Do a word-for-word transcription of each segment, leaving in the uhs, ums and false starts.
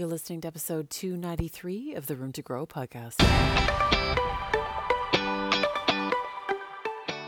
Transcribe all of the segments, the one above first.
You're listening to episode two ninety-three of the Room to Grow podcast.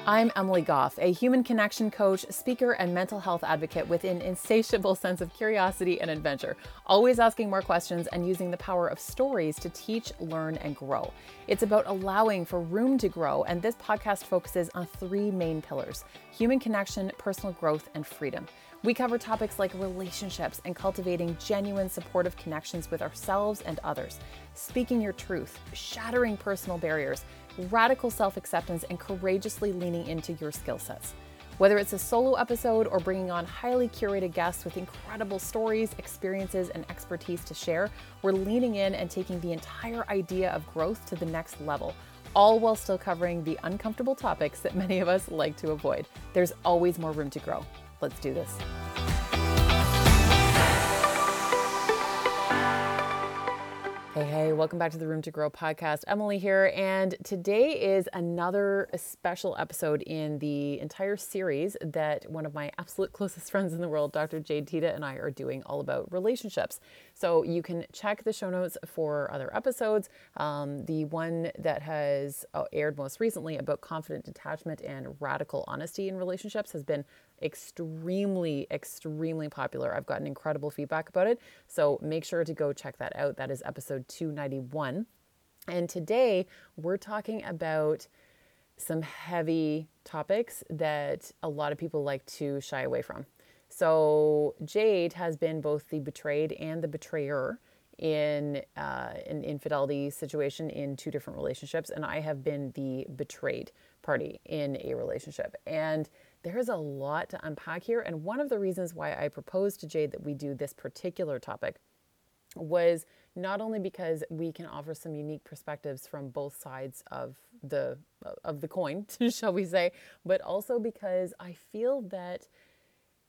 I'm Emily Goff, a human connection coach, speaker, and mental health advocate with an insatiable sense of curiosity and adventure, always asking more questions and using the power of stories to teach, learn, and grow. It's about allowing for room to grow, and this podcast focuses on three main pillars: human connection, personal growth, and freedom. We cover topics like relationships and cultivating genuine supportive connections with ourselves and others, speaking your truth, shattering personal barriers, radical self-acceptance, and courageously leaning into your skill sets. Whether it's a solo episode or bringing on highly curated guests with incredible stories, experiences, and expertise to share, we're leaning in and taking the entire idea of growth to the next level, all while still covering the uncomfortable topics that many of us like to avoid. There's always more room to grow. Let's do this. Hey, hey, welcome back to the Room to Grow podcast. Emily here, and today is another special episode in the entire series that one of my absolute closest friends in the world, Doctor Jade Tita, and I are doing all about relationships. So you can check the show notes for other episodes. Um, the one that has aired most recently about confident detachment and radical honesty in relationships has been extremely, extremely popular. I've gotten incredible feedback about it. So make sure to go check that out. That is episode two ninety-one. And today we're talking about some heavy topics that a lot of people like to shy away from. So Jade has been both the betrayed and the betrayer in uh, an infidelity situation in two different relationships. And I have been the betrayed party in a relationship. And there's a lot to unpack here. And one of the reasons why I proposed to Jade that we do this particular topic was not only because we can offer some unique perspectives from both sides of the of the coin, shall we say, but also because I feel that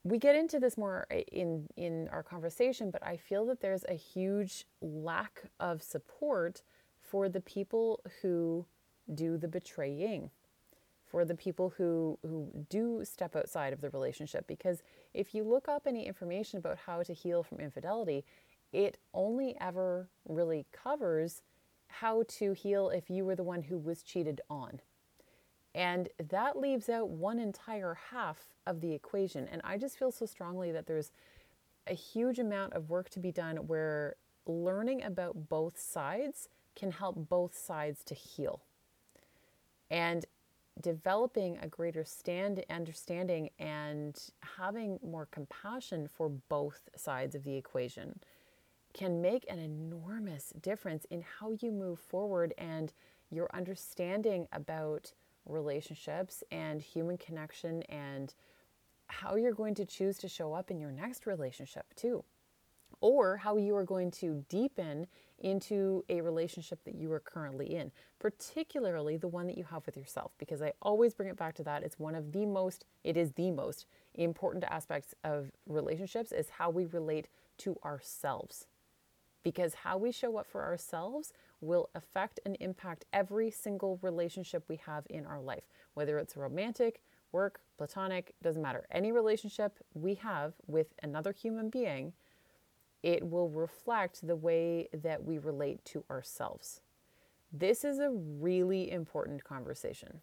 we get into this more in, in our conversation, but I feel that there's a huge lack of support for the people who do the betraying, for the people who, who do step outside of the relationship. Because if you look up any information about how to heal from infidelity, it only ever really covers how to heal if you were the one who was cheated on. And that leaves out one entire half of the equation. And I just feel so strongly that there's a huge amount of work to be done where learning about both sides can help both sides to heal. And developing a greater stand understanding and having more compassion for both sides of the equation can make an enormous difference in how you move forward and your understanding about relationships and human connection and how you're going to choose to show up in your next relationship too, or how you are going to deepen into a relationship that you are currently in, particularly the one that you have with yourself, because I always bring it back to that. It's one of the most, it is the most important aspects of relationships is how we relate to ourselves, because how we show up for ourselves will affect and impact every single relationship we have in our life, whether it's romantic, work, platonic, doesn't matter. Any relationship we have with another human being, it will reflect the way that we relate to ourselves. This is a really important conversation.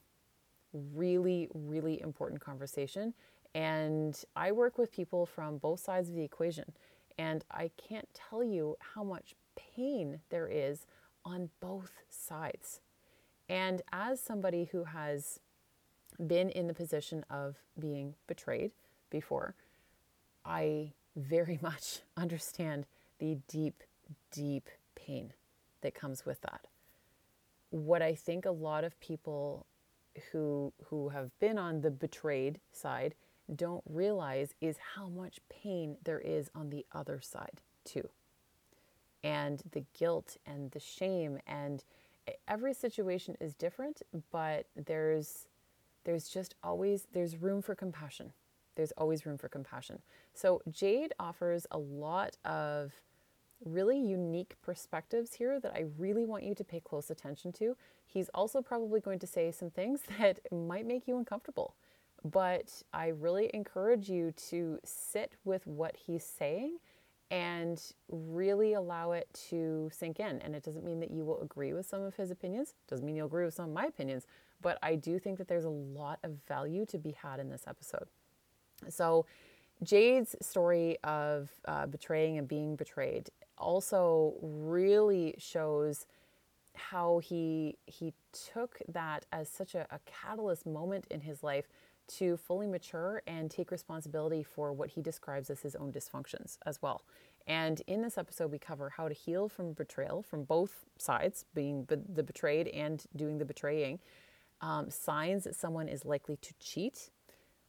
Really, really important conversation. And I work with people from both sides of the equation. And I can't tell you how much pain there is on both sides. And as somebody who has been in the position of being betrayed before, I very much understand the deep, deep pain that comes with that. What I think a lot of people who who have been on the betrayed side don't realize is how much pain there is on the other side too. And the guilt and the shame, and every situation is different, but there's there's just always, there's room for compassion. There's always room for compassion. So Jade offers a lot of really unique perspectives here that I really want you to pay close attention to. He's also probably going to say some things that might make you uncomfortable, but I really encourage you to sit with what he's saying and really allow it to sink in. And it doesn't mean that you will agree with some of his opinions. Doesn't mean you'll agree with some of my opinions. But I do think that there's a lot of value to be had in this episode. So Jade's story of uh, betraying and being betrayed also really shows how he he took that as such a, a catalyst moment in his life to fully mature and take responsibility for what he describes as his own dysfunctions as well. And in this episode, we cover how to heal from betrayal from both sides, being the, the betrayed and doing the betraying, um, signs that someone is likely to cheat,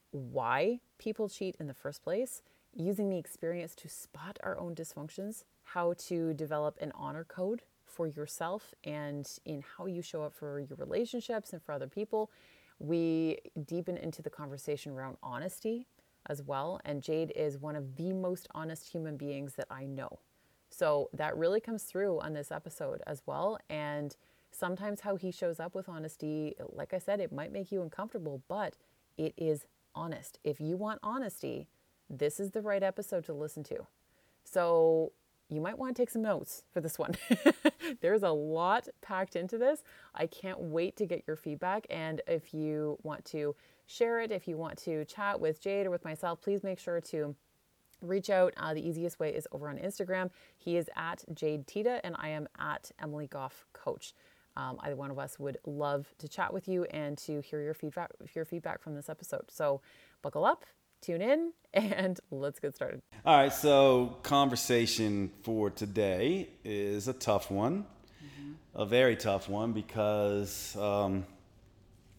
why people cheat in the first place, using the experience to spot our own dysfunctions, how to develop an honor code for yourself and in how you show up for your relationships and for other people. We deepen into the conversation around honesty as well. And Jade is one of the most honest human beings that I know. So that really comes through on this episode as well. And sometimes how he shows up with honesty, like I said, it might make you uncomfortable, but it is honest. If you want honesty, this is the right episode to listen to. So you might want to take some notes for this one. There's a lot packed into this. I can't wait to get your feedback. And if you want to share it, if you want to chat with Jade or with myself, please make sure to reach out. Uh, the easiest way is over on Instagram. He is at Jade Tita and I am at Emily Goff Coach. Um, either one of us would love to chat with you and to hear your feedback, your feedback from this episode. So buckle up. Tune in and let's get started. All right, so conversation for today is a tough one, mm-hmm. a very tough one, because um,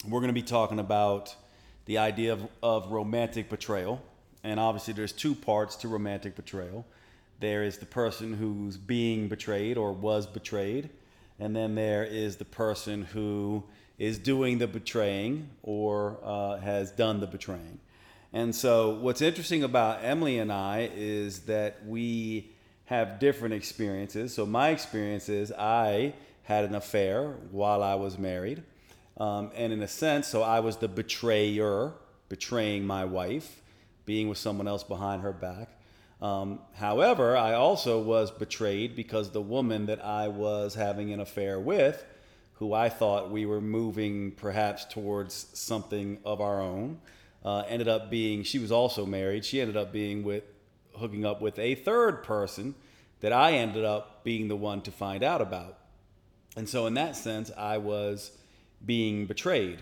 we're going to be talking about the idea of, of romantic betrayal. And obviously there's two parts to romantic betrayal. There is the person who's being betrayed or was betrayed. And then there is the person who is doing the betraying or uh, has done the betraying. And so what's interesting about Emily and I is that we have different experiences. So my experience is I had an affair while I was married. Um, and in a sense, so I was the betrayer, betraying my wife, being with someone else behind her back. Um, however, I also was betrayed because the woman that I was having an affair with, who I thought we were moving perhaps towards something of our own, Uh, ended up being, she was also married. She ended up being with, hooking up with a third person that I ended up being the one to find out about. And so in that sense, I was being betrayed.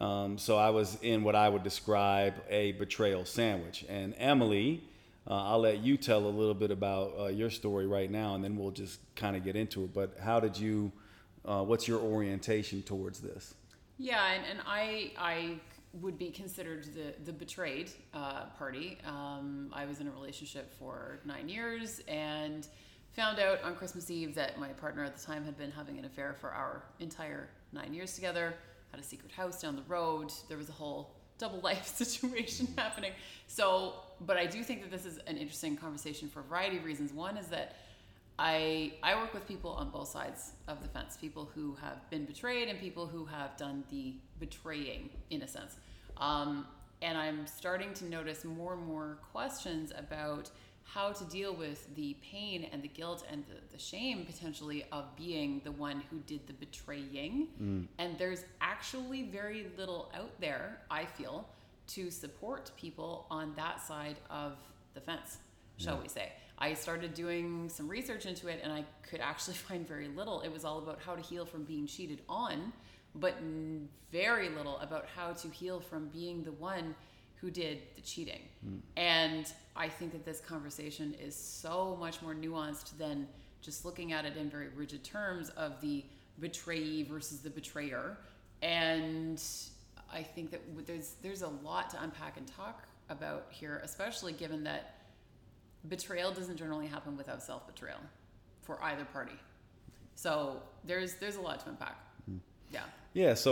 Um, so I was in what I would describe a betrayal sandwich. And Emily, uh, I'll let you tell a little bit about uh, your story right now, and then we'll just kind of get into it. But how did you, uh, what's your orientation towards this? Yeah, and, and I, I, would be considered the, the betrayed uh, party. Um, I was in a relationship for nine years and found out on Christmas Eve that my partner at the time had been having an affair for our entire nine years together, had a secret house down the road. There was a whole double life situation happening. So, but I do think that this is an interesting conversation for a variety of reasons. One is that I I work with people on both sides of the fence, people who have been betrayed and people who have done the betraying, in a sense. Um, and I'm starting to notice more and more questions about how to deal with the pain and the guilt and the, the shame, potentially, of being the one who did the betraying. Mm. And there's actually very little out there, I feel, to support people on that side of the fence, shall yeah. we say. I started doing some research into it and I could actually find very little. It was all about how to heal from being cheated on, but very little about how to heal from being the one who did the cheating. Mm. And I think that this conversation is so much more nuanced than just looking at it in very rigid terms of the betrayee versus the betrayer. And I think that there's there's a lot to unpack and talk about here, especially given that betrayal doesn't generally happen without self-betrayal for either party. So there's there's a lot to unpack. Mm-hmm. Yeah. Yeah, so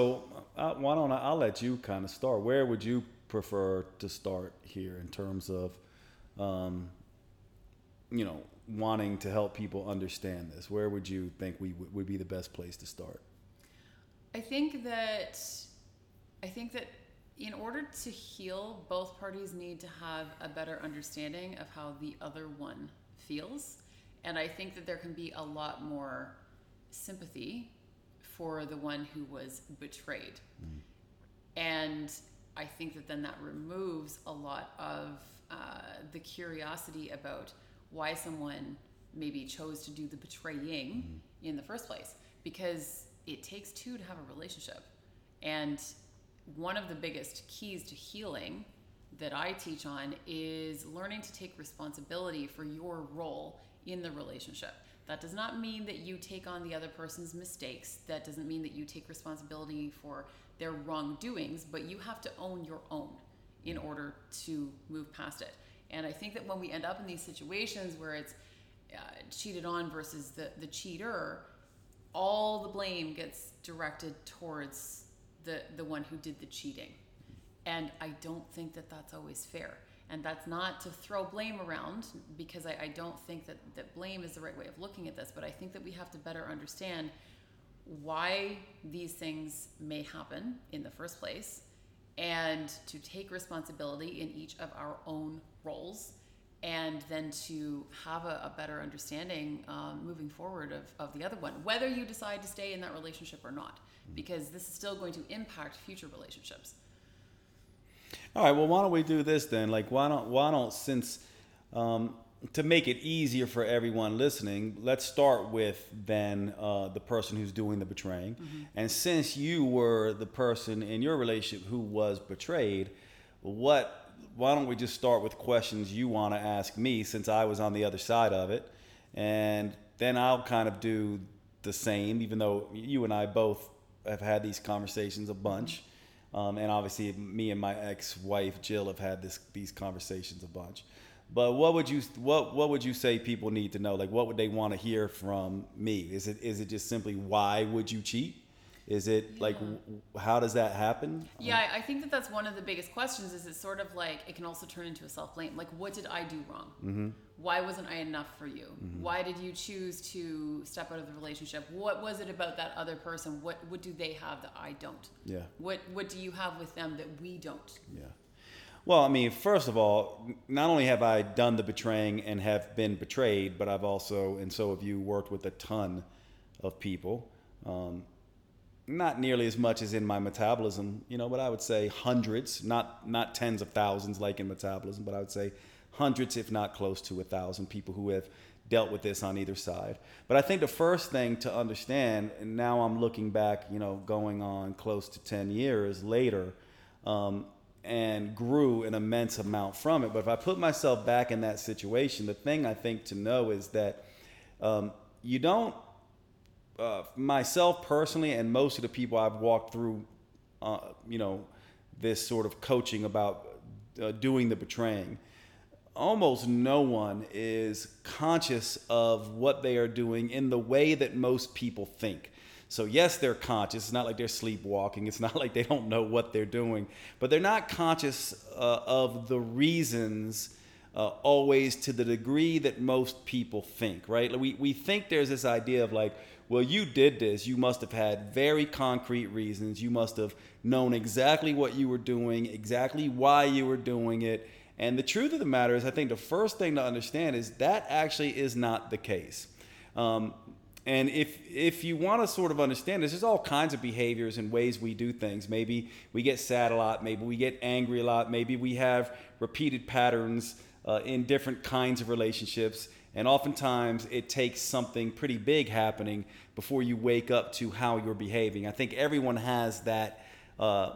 I, why don't I, I'll let you kind of start. Where would you prefer to start here in terms of, um, you know, wanting to help people understand this? Where would you think we w- would be the best place to start? I think that I think that in order to heal, both parties need to have a better understanding of how the other one feels. And I think that there can be a lot more sympathy for the one who was betrayed. Mm. And I think that then that removes a lot of uh, the curiosity about why someone maybe chose to do the betraying mm. in the first place, because it takes two to have a relationship. And one of the biggest keys to healing that I teach on is learning to take responsibility for your role in the relationship. That does not mean that you take on the other person's mistakes. That doesn't mean that you take responsibility for their wrongdoings, but you have to own your own in order to move past it. And I think that when we end up in these situations where it's uh, cheated on versus the, the cheater, all the blame gets directed towards the, the one who did the cheating. And I don't think that that's always fair. And that's not to throw blame around, because I, I don't think that, that blame is the right way of looking at this. But I think that we have to better understand why these things may happen in the first place, and to take responsibility in each of our own roles, and then to have a, a better understanding um, moving forward of, of the other one, whether you decide to stay in that relationship or not, because this is still going to impact future relationships. All right, well, why don't we do this then? Like, why don't, why don't since, um, to make it easier for everyone listening, let's start with then uh, the person who's doing the betraying. Mm-hmm. And since you were the person in your relationship who was betrayed, what, why don't we just start with questions you want to ask me, since I was on the other side of it? And then I'll kind of do the same, even though you and I both have had these conversations a bunch. Mm-hmm. Um, and obviously, me and my ex-wife Jill have had this these conversations a bunch. But what would you what what would you say people need to know? Like, what would they want to hear from me? Is it is it just simply, why would you cheat? Is it yeah. like, w- how does that happen? Yeah, um, I think that that's one of the biggest questions. Is it's sort of like, it can also turn into a self-blame. Like, what did I do wrong? Mm-hmm. Why wasn't I enough for you? Mm-hmm. Why did you choose to step out of the relationship? What was it about that other person? What what do they have that I don't? Yeah. What what do you have with them that we don't? Yeah. Well, I mean, first of all, not only have I done the betraying and have been betrayed, but I've also, and so have you, worked with a ton of people. Um, Not nearly as much as in my metabolism, you know, but I would say hundreds, not not tens of thousands like in metabolism, but I would say hundreds, if not close to a thousand people who have dealt with this on either side. But I think the first thing to understand, and now I'm looking back, you know, going on close to ten years later, um, and grew an immense amount from it. But if I put myself back in that situation, the thing I think to know is that um, you don't, Uh, myself personally, and most of the people I've walked through, uh, you know, this sort of coaching about uh, doing the betraying, almost no one is conscious of what they are doing in the way that most people think. So yes, they're conscious. It's not like they're sleepwalking. It's not like they don't know what they're doing, but they're not conscious uh, of the reasons uh, always to the degree that most people think, right? We, we think there's this idea of like, well, you did this. You must have had very concrete reasons. You must have known exactly what you were doing, exactly why you were doing it. And the truth of the matter is, I think the first thing to understand is that actually is not the case. Um, and if if you want to sort of understand this, there's all kinds of behaviors and ways we do things. Maybe we get sad a lot. Maybe we get angry a lot. Maybe we have repeated patterns uh, in different kinds of relationships. And oftentimes it takes something pretty big happening before you wake up to how you're behaving. I think everyone has that uh,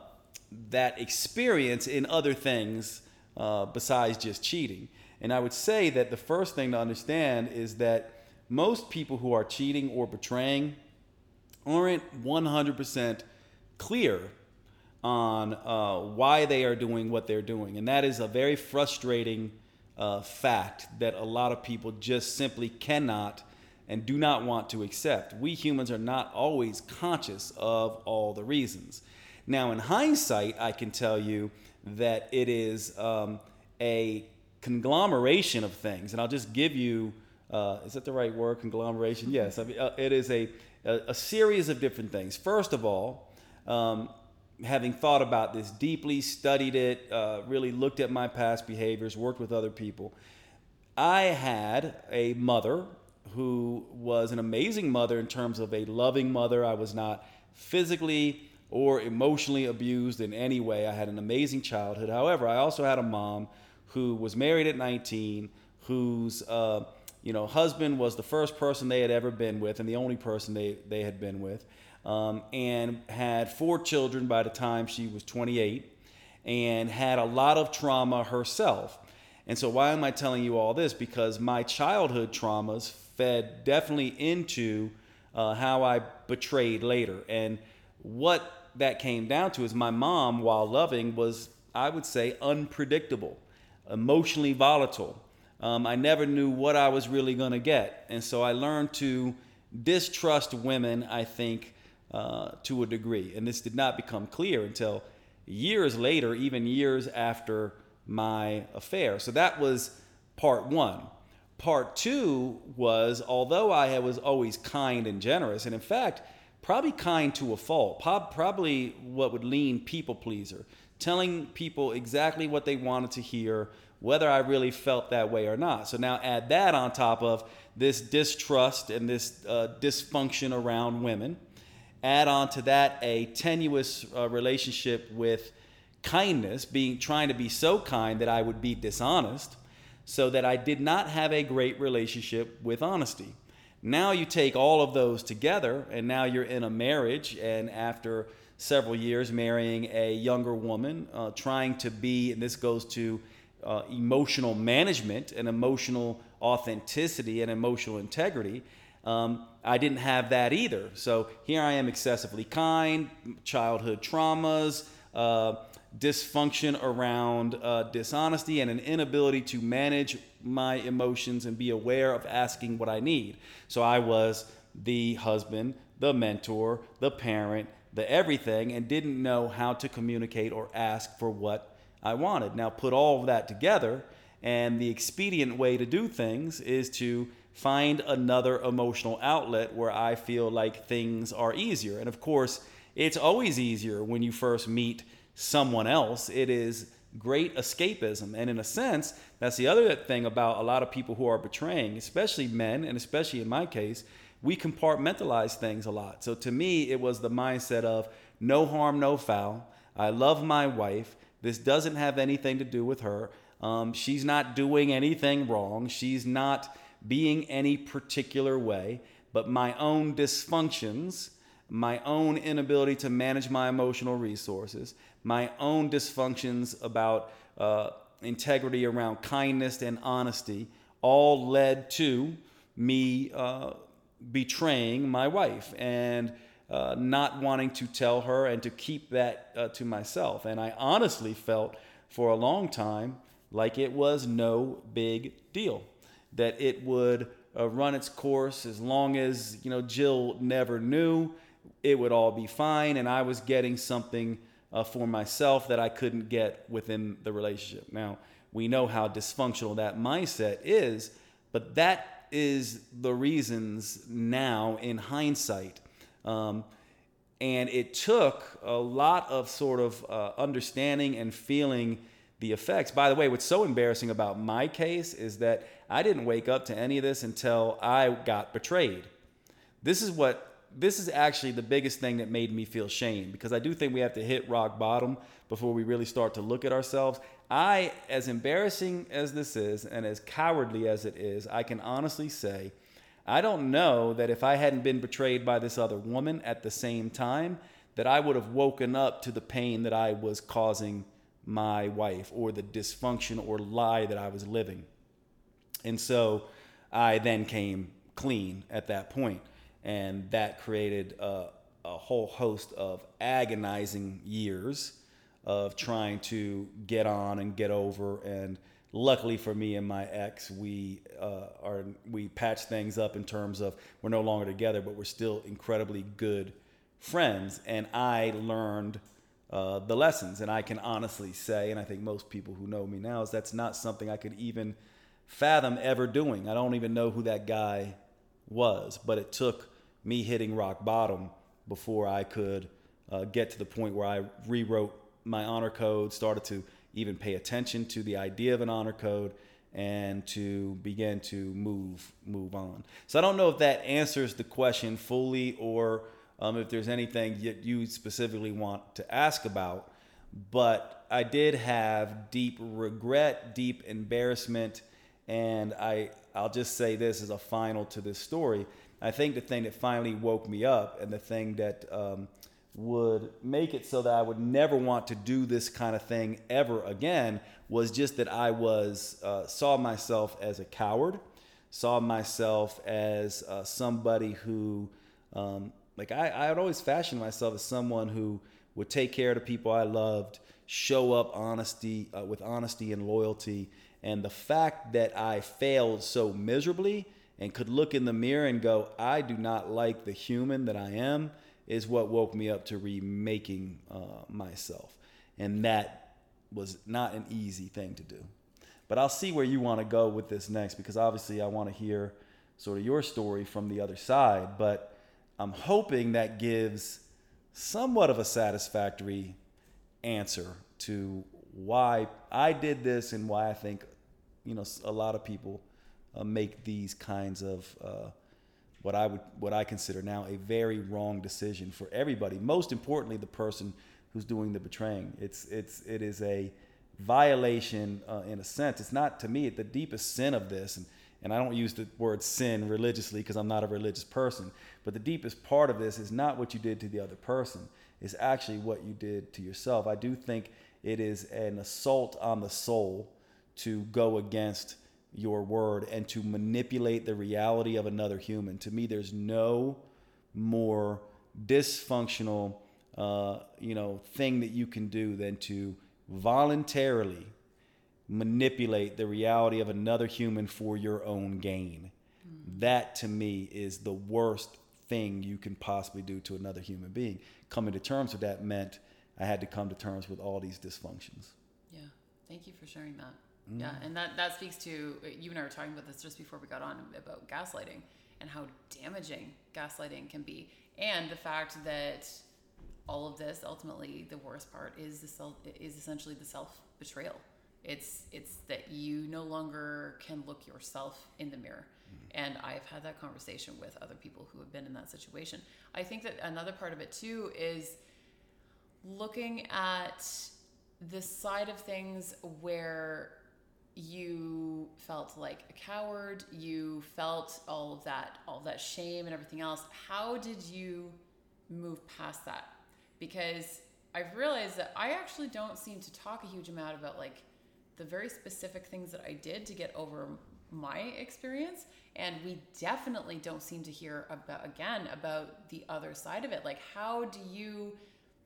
that experience in other things uh, besides just cheating. And I would say that the first thing to understand is that most people who are cheating or betraying aren't one hundred percent clear on uh, why they are doing what they're doing. And that is a very frustrating Uh, fact that a lot of people just simply cannot and do not want to accept. We humans are not always conscious of all the reasons. Now, in hindsight, I can tell you that it is um, a conglomeration of things, and I'll just give you, uh, is that the right word, conglomeration? Yes, I mean, uh, it is a, a, a series of different things. First of all, um, having thought about this deeply, studied it, uh, really looked at my past behaviors, worked with other people, I had a mother who was an amazing mother in terms of a loving mother. I was not physically or emotionally abused in any way. I had an amazing childhood. However, I also had a mom who was married at nineteen, whose uh, you know, husband was the first person they had ever been with and the only person they, they had been with, um, and had four children by the time she was twenty-eight, and had a lot of trauma herself. And so why am I telling you all this? Because my childhood traumas fed definitely into uh, how I betrayed later. And what that came down to is my mom, while loving, was, I would say, unpredictable, emotionally volatile. Um, I never knew what I was really going to get. And so I learned to distrust women, I think, uh, to a degree. And this did not become clear until years later, even years after my affair. So that was part one. Part two was, although I was always kind and generous, and in fact, probably kind to a fault, probably what would lean people pleaser, telling people exactly what they wanted to hear, whether I really felt that way or not. So now add that on top of this distrust and this uh, dysfunction around women. Add on to that a tenuous uh, relationship with kindness, being trying to be so kind that I would be dishonest, so that I did not have a great relationship with honesty. Now you take all of those together, and now you're in a marriage, and after several years marrying a younger woman, uh, trying to be, and this goes to uh, emotional management and emotional authenticity and emotional integrity, um, I didn't have that either. So here I am, excessively kind, childhood traumas, uh, dysfunction around uh, dishonesty, and an inability to manage my emotions and be aware of asking what I need. So I was the husband, the mentor, the parent, the everything, and didn't know how to communicate or ask for what I wanted. Now put all of that together, and the expedient way to do things is to find another emotional outlet where I feel like things are easier. And of course, it's always easier when you first meet someone else. It is great escapism. And in a sense, that's the other thing about a lot of people who are betraying, especially men, and especially in my case, we compartmentalize things a lot. So to me, it was the mindset of no harm, no foul. I love my wife. This doesn't have anything to do with her. Um, she's not doing anything wrong. She's not being any particular way, but my own dysfunctions, my own inability to manage my emotional resources, my own dysfunctions about uh, integrity around kindness and honesty, all led to me uh, betraying my wife and uh, not wanting to tell her and to keep that uh, to myself. And I honestly felt for a long time like it was no big deal, that it would uh, run its course as long as, you know, Jill never knew. It would all be fine, and I was getting something uh, for myself that I couldn't get within the relationship. Now, we know how dysfunctional that mindset is, but that is the reasons now in hindsight. Um, and it took a lot of sort of uh, understanding and feeling the effects. By the way, what's so embarrassing about my case is that I didn't wake up to any of this until I got betrayed. This is what This is actually the biggest thing that made me feel shame, because I do think we have to hit rock bottom before we really start to look at ourselves. I, as embarrassing as this is and as cowardly as it is, I can honestly say, I don't know that if I hadn't been betrayed by this other woman at the same time, that I would have woken up to the pain that I was causing my wife, or the dysfunction or lie that I was living. And so I then came clean at that point. And that created a, a whole host of agonizing years of trying to get on and get over. And luckily for me and my ex, we uh, are we patched things up in terms of we're no longer together, but we're still incredibly good friends. And I learned uh, the lessons. And I can honestly say, and I think most people who know me now, is that's not something I could even fathom ever doing. I don't even know who that guy was, but it took me hitting rock bottom before I could uh, get to the point where I rewrote my honor code, started to even pay attention to the idea of an honor code, and to begin to move move on. So I don't know if that answers the question fully, or um, if there's anything that you specifically want to ask about. But I did have deep regret, deep embarrassment, and I, I'll just say this as a final to this story. I think the thing that finally woke me up, and the thing that um, would make it so that I would never want to do this kind of thing ever again, was just that I was uh, saw myself as a coward, saw myself as uh, somebody who, um, like I, I had always fashioned myself as someone who would take care of the people I loved, show up honesty uh, with honesty and loyalty. And the fact that I failed so miserably and could look in the mirror and go, I do not like the human that I am, is what woke me up to remaking uh, myself. And that was not an easy thing to do. But I'll see where you want to go with this next, because obviously I want to hear sort of your story from the other side. But I'm hoping that gives somewhat of a satisfactory answer to why I did this and why I think, you know, a lot of people uh, make these kinds of uh, what I would what I consider now a very wrong decision for everybody. Most importantly, the person who's doing the betraying. It's it's it is a violation uh, in a sense. It's not, to me, the deepest sin of this. And, and I don't use the word sin religiously because I'm not a religious person, but the deepest part of this is not what you did to the other person. It's actually what you did to yourself. I do think it is an assault on the soul to go against your word and to manipulate the reality of another human. To me, there's no more dysfunctional, uh, you know, thing that you can do than to voluntarily manipulate the reality of another human for your own gain. Mm. That, to me, is the worst thing you can possibly do to another human being. Coming to terms with that meant I had to come to terms with all these dysfunctions. Yeah. Thank you for sharing that. Mm. Yeah. And that, that speaks to, you and I were talking about this just before we got on, about gaslighting and how damaging gaslighting can be. And the fact that all of this, ultimately, the worst part is the self, is essentially the self-betrayal. It's it's that you no longer can look yourself in the mirror. Mm. And I've had that conversation with other people who have been in that situation. I think that another part of it too is looking at the side of things where you felt like a coward, you felt all of that, all of that shame and everything else. How did you move past that? Because I've realized that I actually don't seem to talk a huge amount about like the very specific things that I did to get over my experience. And we definitely don't seem to hear about, again, about the other side of it. Like, how do you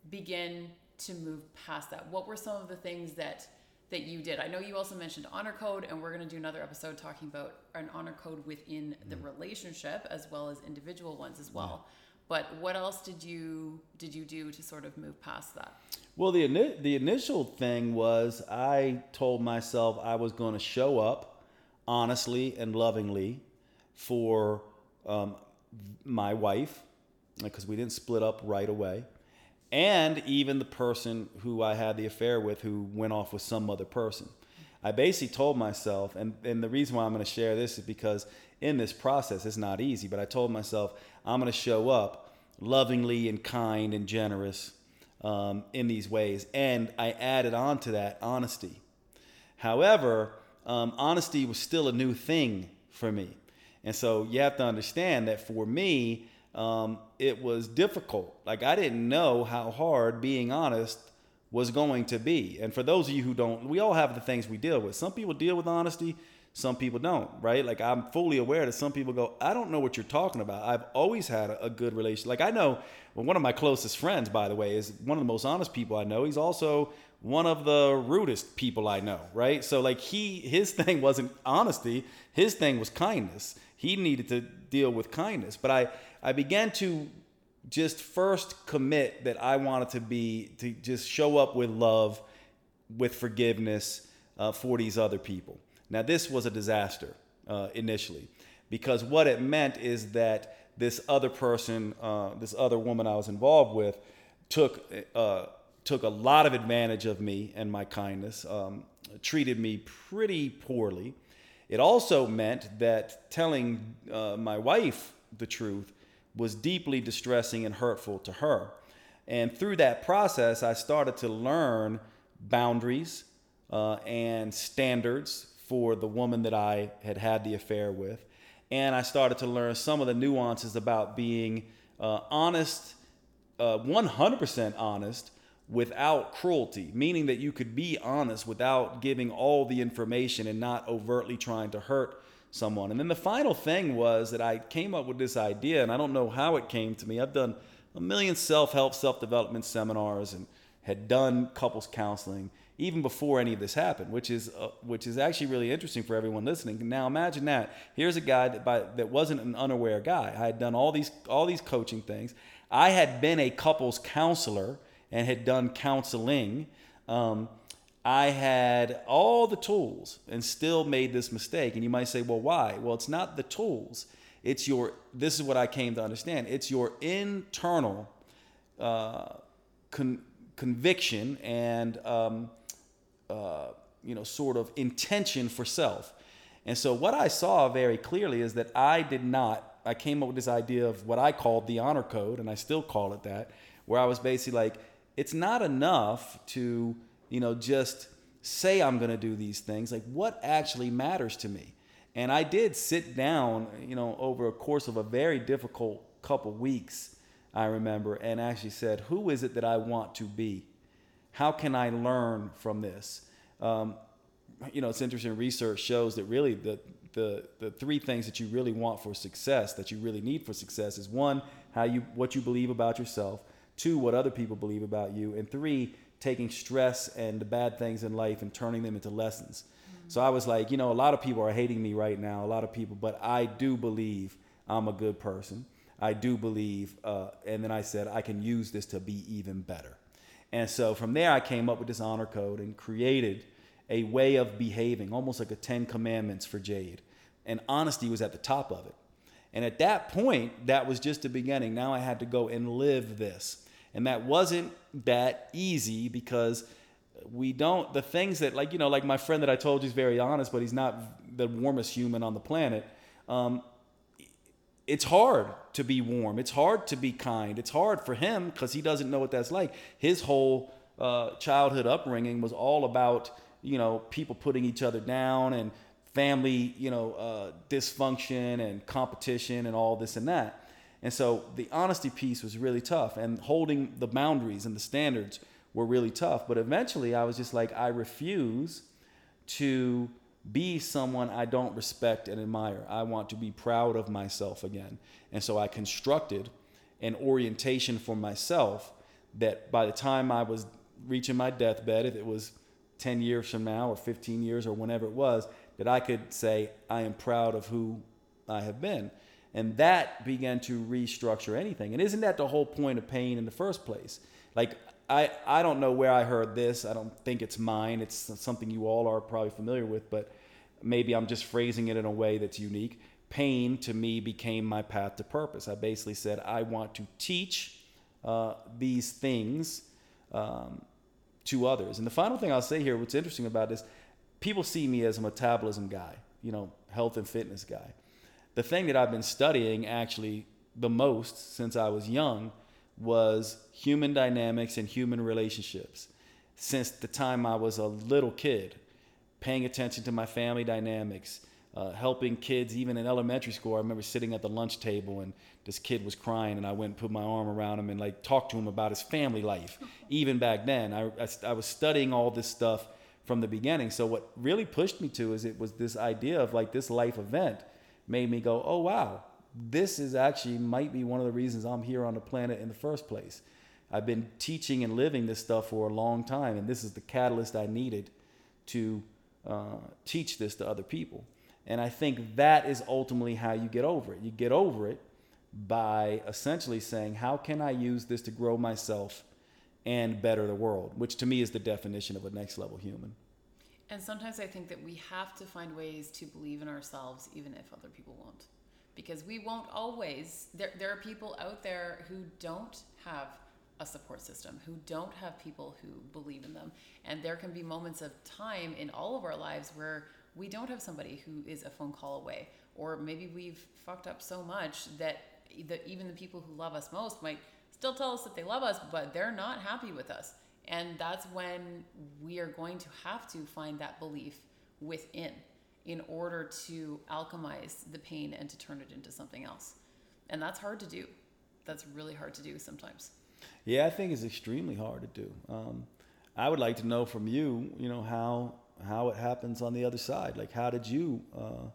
begin to move past that? What were some of the things that, that you did? I know you also mentioned honor code, and we're going to do another episode talking about an honor code within the relationship as well as individual ones as well. Yeah. But what else did you did you do to sort of move past that? Well, the the initial thing was I told myself I was going to show up honestly and lovingly for um, my wife, because we didn't split up right away, and even the person who I had the affair with, who went off with some other person. I basically told myself, and, and the reason why I'm going to share this is because in this process, it's not easy, but I told myself I'm going to show up lovingly and kind and generous um, in these ways. And I added on to that honesty. However, um, honesty was still a new thing for me. And so you have to understand that for me, um, it was difficult. Like, I didn't know how hard being honest was going to be. And for those of you who don't, we all have the things we deal with. Some people deal with honesty, some people don't, right? Like, I'm fully aware that some people go, I don't know what you're talking about. I've always had a, a good relationship. Like, I know, well, one of my closest friends, by the way, is one of the most honest people I know. He's also one of the rudest people I know, right? So like he, his thing wasn't honesty. His thing was kindness. He needed to deal with kindness. But I, I began to just first commit that I wanted to be, to just show up with love, with forgiveness uh, for these other people. Now, this was a disaster uh, initially, because what it meant is that this other person, uh, this other woman I was involved with, took uh, took a lot of advantage of me and my kindness, um, treated me pretty poorly, It also meant that telling uh, my wife the truth was deeply distressing and hurtful to her. And through that process, I started to learn boundaries uh, and standards for the woman that I had had the affair with. And I started to learn some of the nuances about being uh, honest, uh, one hundred percent honest, without cruelty, meaning that you could be honest without giving all the information and not overtly trying to hurt someone. And then the final thing was that I came up with this idea, and I don't know how it came to me. I've done a million self-help, self-development seminars and had done couples counseling even before any of this happened, which is uh, which is actually really interesting for everyone listening. Now imagine that. Here's a guy that by, that wasn't an unaware guy. I had done all these all these coaching things. I had been a couples counselor and had done counseling. Um, I had all the tools and still made this mistake. And you might say, well, why? Well, it's not the tools. It's your, this is what I came to understand. It's your internal uh, con- conviction and, um, uh, you know, sort of intention for self. And so what I saw very clearly is that I did not, I came up with this idea of what I called the honor code, and I still call it that, where I was basically like, it's not enough to, you know, just say I'm going to do these things. Like, what actually matters to me? And I did sit down, you know, over a course of a very difficult couple weeks, I remember, and actually said, who is it that I want to be? How can I learn from this? Um, you know, it's interesting. Research shows that really the, the the three things that you really want for success, that you really need for success, is one, how you what you believe about yourself, two, what other people believe about you, and three, taking stress and the bad things in life and turning them into lessons. Mm-hmm. So I was like, you know, a lot of people are hating me right now, a lot of people, but I do believe I'm a good person. I do believe, uh, and then I said, I can use this to be even better. And so from there, I came up with this honor code and created a way of behaving, almost like a Ten Commandments for Jade. And honesty was at the top of it. And at that point, that was just the beginning. Now I had to go and live this. And that wasn't that easy, because we don't, the things that, like, you know, like my friend that I told you is very honest, but he's not the warmest human on the planet. Um, it's hard to be warm. It's hard to be kind. It's hard for him because he doesn't know what that's like. His whole uh, childhood upbringing was all about, you know, people putting each other down and family, you know, uh, dysfunction and competition and all this and that. And so the honesty piece was really tough, and holding the boundaries and the standards were really tough. But eventually I was just like, I refuse to be someone I don't respect and admire. I want to be proud of myself again. And so I constructed an orientation for myself that by the time I was reaching my deathbed, if it was ten years from now or fifteen years or whenever it was, that I could say, I am proud of who I have been. And that began to restructure anything. And isn't that the whole point of pain in the first place? Like, I, I don't know where I heard this. I don't think it's mine. It's something you all are probably familiar with, but maybe I'm just phrasing it in a way that's unique. Pain, to me, became my path to purpose. I basically said, I want to teach uh, these things um, to others. And the final thing I'll say here, what's interesting about this, people see me as a metabolism guy, you know, health and fitness guy. The thing that I've been studying actually the most since I was young was human dynamics and human relationships. Since the time I was a little kid, paying attention to my family dynamics, uh, helping kids even in elementary school. I remember sitting at the lunch table and this kid was crying, and I went and put my arm around him and like talked to him about his family life. Even back then, I, I, I was studying all this stuff from the beginning. So what really pushed me to is it was this idea of like this life event made me go, oh, wow, this is actually might be one of the reasons I'm here on the planet in the first place. I've been teaching and living this stuff for a long time, and this is the catalyst I needed to uh, teach this to other people. And I think that is ultimately how you get over it. You get over it by essentially saying, how can I use this to grow myself and better the world, which to me is the definition of a next level human. And sometimes I think that we have to find ways to believe in ourselves, even if other people won't, because we won't always. There, there are people out there who don't have a support system, who don't have people who believe in them. And there can be moments of time in all of our lives where we don't have somebody who is a phone call away, or maybe we've fucked up so much that the, even the people who love us most might still tell us that they love us, but they're not happy with us. And that's when we are going to have to find that belief within in order to alchemize the pain and to turn it into something else. And that's hard to do. That's really hard to do sometimes. Yeah, I think it's extremely hard to do. Um, I would like to know from you, you know, how how it happens on the other side. Like, how did you, uh,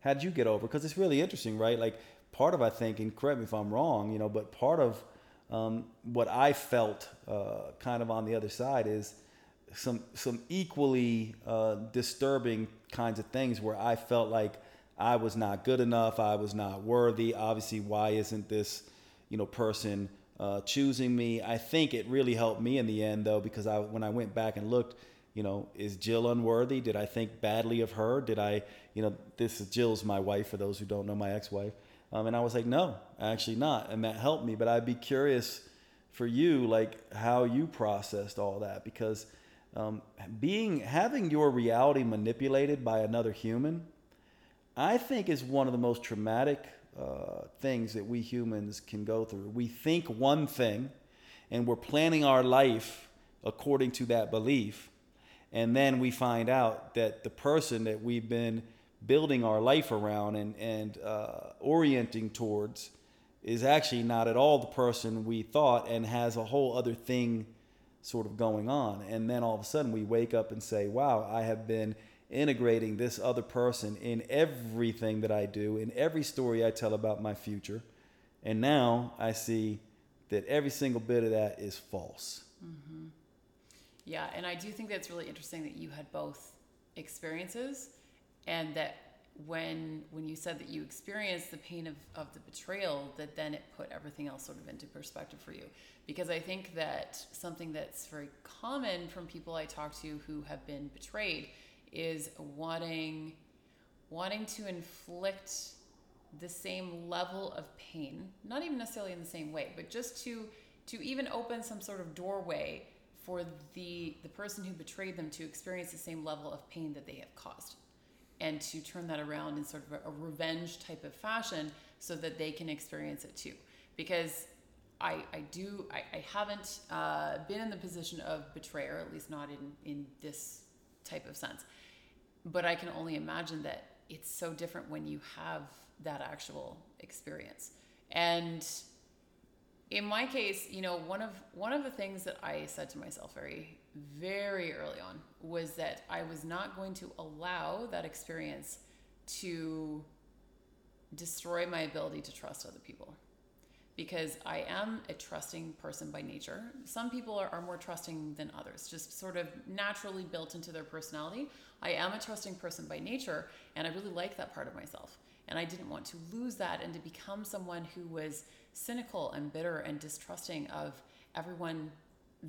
how did you get over? Because it's really interesting, right? Like, part of, I think, and correct me if I'm wrong, you know, but part of um, what I felt uh, kind of on the other side is some some equally uh, disturbing kinds of things where I felt like I was not good enough, I was not worthy. Obviously, why isn't this, you know, person Uh, choosing me? I think it really helped me in the end, though, because I when I went back and looked, you know, is Jill unworthy? Did I think badly of her? Did I, you know, this is Jill's my wife, for those who don't know, my ex-wife. Um, and I was like, no, actually not. And that helped me. But I'd be curious for you, like, how you processed all that, because um, being having your reality manipulated by another human, I think, is one of the most traumatic Uh, things that we humans can go through. We think one thing and we're planning our life according to that belief, and then we find out that the person that we've been building our life around and, and uh, orienting towards is actually not at all the person we thought and has a whole other thing sort of going on. And then all of a sudden we wake up and say, wow, I have been integrating this other person in everything that I do, in every story I tell about my future. And now I see that every single bit of that is false. Mm-hmm. Yeah. And I do think that's really interesting that you had both experiences, and that when, when you said that you experienced the pain of, of the betrayal, that then it put everything else sort of into perspective for you. Because I think that something that's very common from people I talk to who have been betrayed is wanting wanting to inflict the same level of pain, not even necessarily in the same way, but just to to even open some sort of doorway for the the person who betrayed them to experience the same level of pain that they have caused, and to turn that around in sort of a, a revenge type of fashion so that they can experience it too. Because I, I do, I, I haven't uh, been in the position of betrayer, at least not in, in this type of sense. But I can only imagine that it's so different when you have that actual experience. And in my case, you know, one of one of the things that I said to myself very, very early on was that I was not going to allow that experience to destroy my ability to trust other people, because I am a trusting person by nature. Some people are, are more trusting than others, just sort of naturally built into their personality. I am a trusting person by nature, and I really like that part of myself. And I didn't want to lose that and to become someone who was cynical and bitter and distrusting of everyone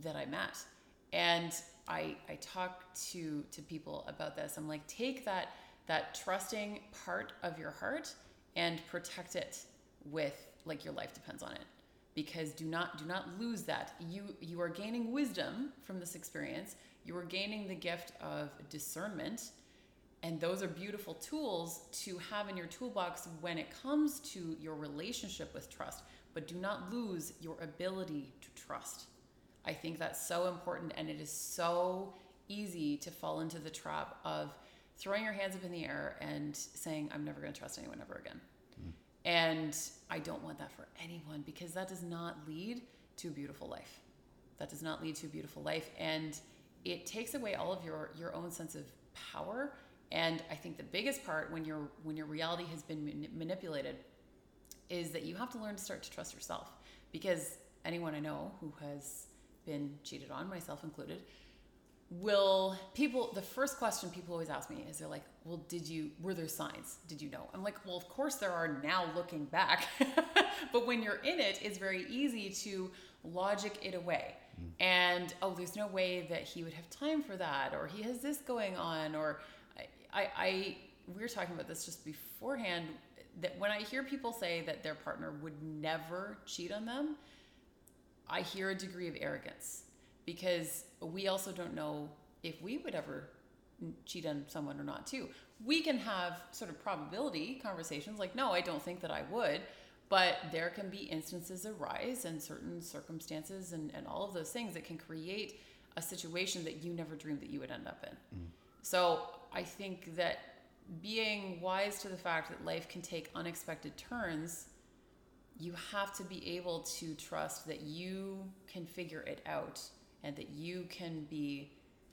that I met. And I I talk to, to people about this. I'm like, take that that trusting part of your heart and protect it with, like, your life depends on it, because do not do not lose that. You you are gaining wisdom from this experience. You are gaining the gift of discernment, and those are beautiful tools to have in your toolbox when it comes to your relationship with trust. But do not lose your ability to trust. I think that's so important, and it is so easy to fall into the trap of throwing your hands up in the air and saying, I'm never going to trust anyone ever again. And I don't want that for anyone, because that does not lead to a beautiful life. That does not lead to a beautiful life. And it takes away all of your, your own sense of power. And I think the biggest part when your when your reality has been man- manipulated is that you have to learn to start to trust yourself. Because anyone I know who has been cheated on, myself included, will people the first question people always ask me is, they're like, well, did you were there signs? Did you know? I'm like, well, of course there are now, looking back. But when you're in it, it's very easy to logic it away. Mm. And, oh, there's no way that he would have time for that, or he has this going on, or I, I, I we were talking about this just beforehand, that when I hear people say that their partner would never cheat on them, I hear a degree of arrogance. Because we also don't know if we would ever cheat on someone or not too. We can have sort of probability conversations like, no, I don't think that I would, but there can be instances arise and certain circumstances and, and all of those things that can create a situation that you never dreamed that you would end up in. Mm. So I think that being wise to the fact that life can take unexpected turns, you have to be able to trust that you can figure it out and that you can be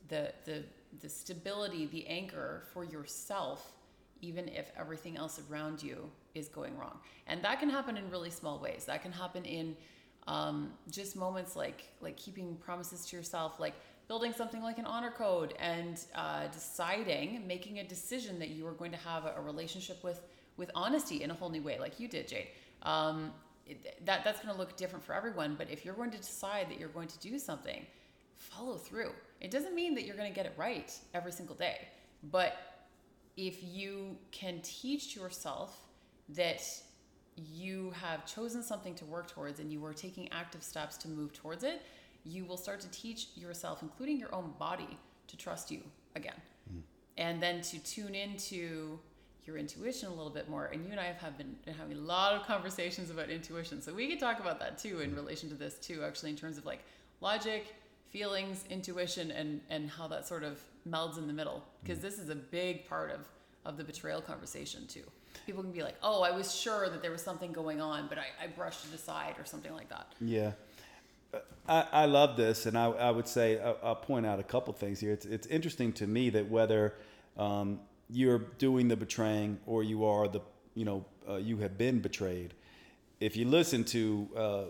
the the the stability, the anchor for yourself, even if everything else around you is going wrong. And that can happen in really small ways. That can happen in um, just moments like like keeping promises to yourself, like building something like an honor code and uh, deciding, making a decision that you are going to have a, a relationship with with honesty in a whole new way, like you did, Jade. Um, it, that that's going to look different for everyone. But if you're going to decide that you're going to do something, follow through. It doesn't mean that you're going to get it right every single day. But if you can teach yourself that you have chosen something to work towards and you are taking active steps to move towards it, you will start to teach yourself, including your own body, to trust you again. Mm. And then to tune into your intuition a little bit more. And you and I have been having a lot of conversations about intuition. So we could talk about that too in relation to this too, actually, in terms of like logic, feelings, intuition, and, and how that sort of melds in the middle. Because mm. this is a big part of, of the betrayal conversation too. People can be like, oh, I was sure that there was something going on, but I, I brushed it aside or something like that. Yeah. I, I love this, and I, I would say I, I'll point out a couple things here. It's it's interesting to me that whether um, you're doing the betraying or you are the you know uh, you have been betrayed. If you listen to, uh,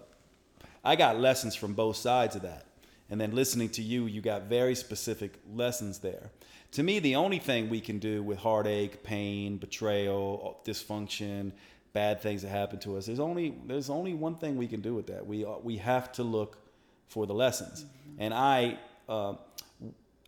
I got lessons from both sides of that, and then listening to you, you got very specific lessons there. To me, the only thing we can do with heartache, pain, betrayal, dysfunction, bad things that happen to us, there's only there's only one thing we can do with that. We we have to look for the lessons, mm-hmm. and I uh,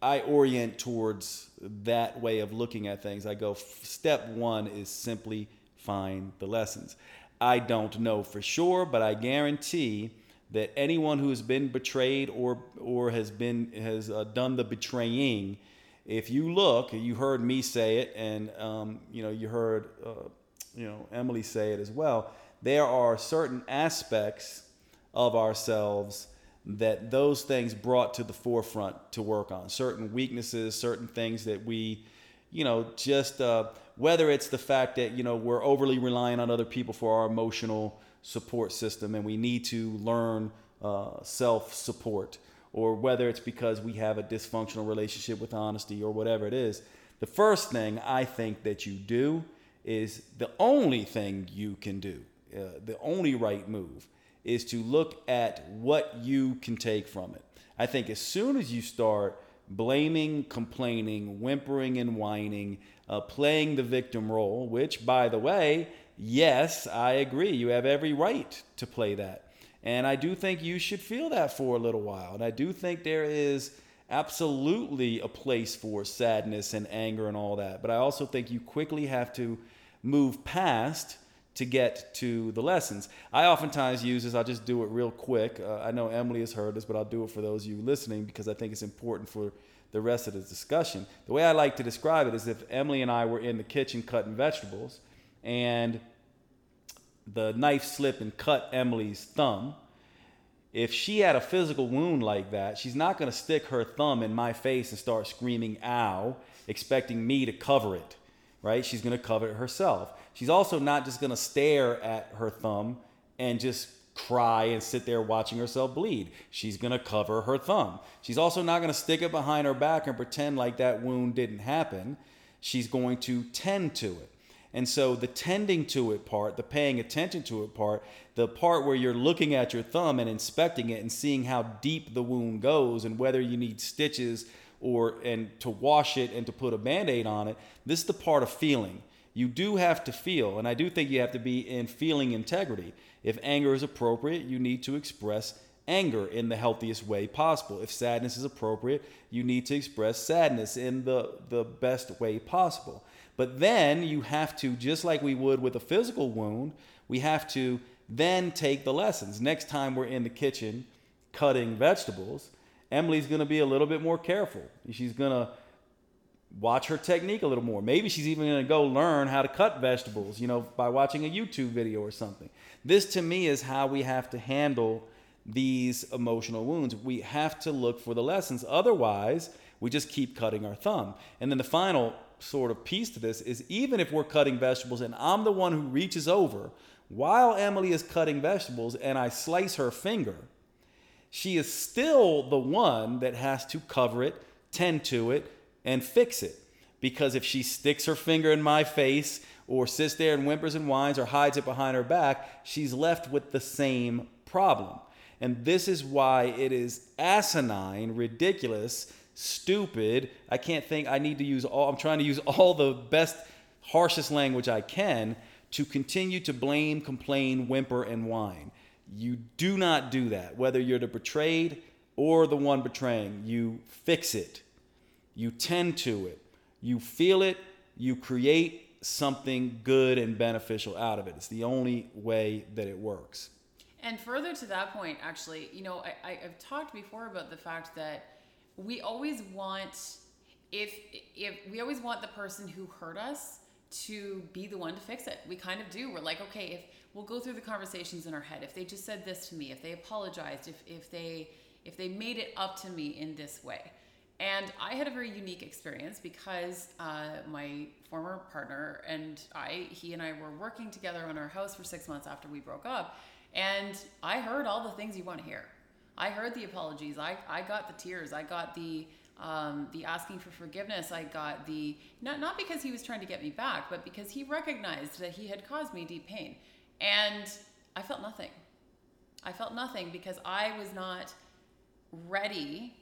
I orient towards that way of looking at things. I go, step one is simply find the lessons. I don't know for sure, but I guarantee that anyone who has been betrayed or or has been has uh, done the betraying, if you look, you heard me say it, and um, you know you heard. Uh, you know, Emily say it as well, there are certain aspects of ourselves that those things brought to the forefront to work on, certain weaknesses, certain things that we, you know, just uh, whether it's the fact that, you know, we're overly relying on other people for our emotional support system and we need to learn uh, self-support, or whether it's because we have a dysfunctional relationship with honesty or whatever it is. The first thing I think that you do is the only thing you can do, uh, the only right move, is to look at what you can take from it. I think as soon as you start blaming, complaining, whimpering and whining, uh, playing the victim role, which, by the way, yes, I agree, you have every right to play that. And I do think you should feel that for a little while. And I do think there is absolutely a place for sadness and anger and all that. But I also think you quickly have to move past to get to the lessons. I oftentimes use this, I'll just do it real quick. Uh, I know Emily has heard this, but I'll do it for those of you listening because I think it's important for the rest of the discussion. The way I like to describe it is if Emily and I were in the kitchen cutting vegetables and the knife slipped and cut Emily's thumb, if she had a physical wound like that, she's not going to stick her thumb in my face and start screaming, ow, expecting me to cover it, right? She's going to cover it herself. She's also not just going to stare at her thumb and just cry and sit there watching herself bleed. She's going to cover her thumb. She's also not going to stick it behind her back and pretend like that wound didn't happen. She's going to tend to it. And so the tending to it part, the paying attention to it part, the part where you're looking at your thumb and inspecting it and seeing how deep the wound goes and whether you need stitches or and to wash it and to put a Band-Aid on it, this is the part of feeling. You do have to feel, and I do think you have to be in feeling integrity. If anger is appropriate, you need to express anger in the healthiest way possible. If sadness is appropriate, you need to express sadness in the, the best way possible. But then you have to, just like we would with a physical wound, we have to then take the lessons. Next time we're in the kitchen cutting vegetables, Emily's going to be a little bit more careful. She's going to watch her technique a little more. Maybe she's even going to go learn how to cut vegetables, you know, by watching a YouTube video or something. This, to me, is how we have to handle these emotional wounds. We have to look for the lessons. Otherwise, we just keep cutting our thumb. And then the final sort of piece to this is, even if we're cutting vegetables and I'm the one who reaches over while Emily is cutting vegetables and I slice her finger, she is still the one that has to cover it, tend to it, and fix it. Because if she sticks her finger in my face or sits there and whimpers and whines or hides it behind her back, she's left with the same problem. And this is why it is asinine, ridiculous, stupid. I can't think, I need to use all, I'm trying to use all the best, harshest language I can to continue to blame, complain, whimper, and whine. You do not do that. Whether you're the betrayed or the one betraying, you fix it. You tend to it. You feel it. You create something good and beneficial out of it. It's the only way that it works. And further to that point, actually, you know, I, I've talked before about the fact that we always want, if if we always want the person who hurt us to be the one to fix it. We kind of do. We're like, okay, if we'll go through the conversations in our head. If they just said this to me, if they apologized, if if they if they made it up to me in this way. And I had a very unique experience because uh, my former partner and I, he and I were working together on our house for six months after we broke up. And I heard all the things you want to hear. I heard the apologies. I, I got the tears. I got the um, the asking for forgiveness. I got the, not, not because he was trying to get me back, but because he recognized that he had caused me deep pain. And I felt nothing. I felt nothing because I was not ready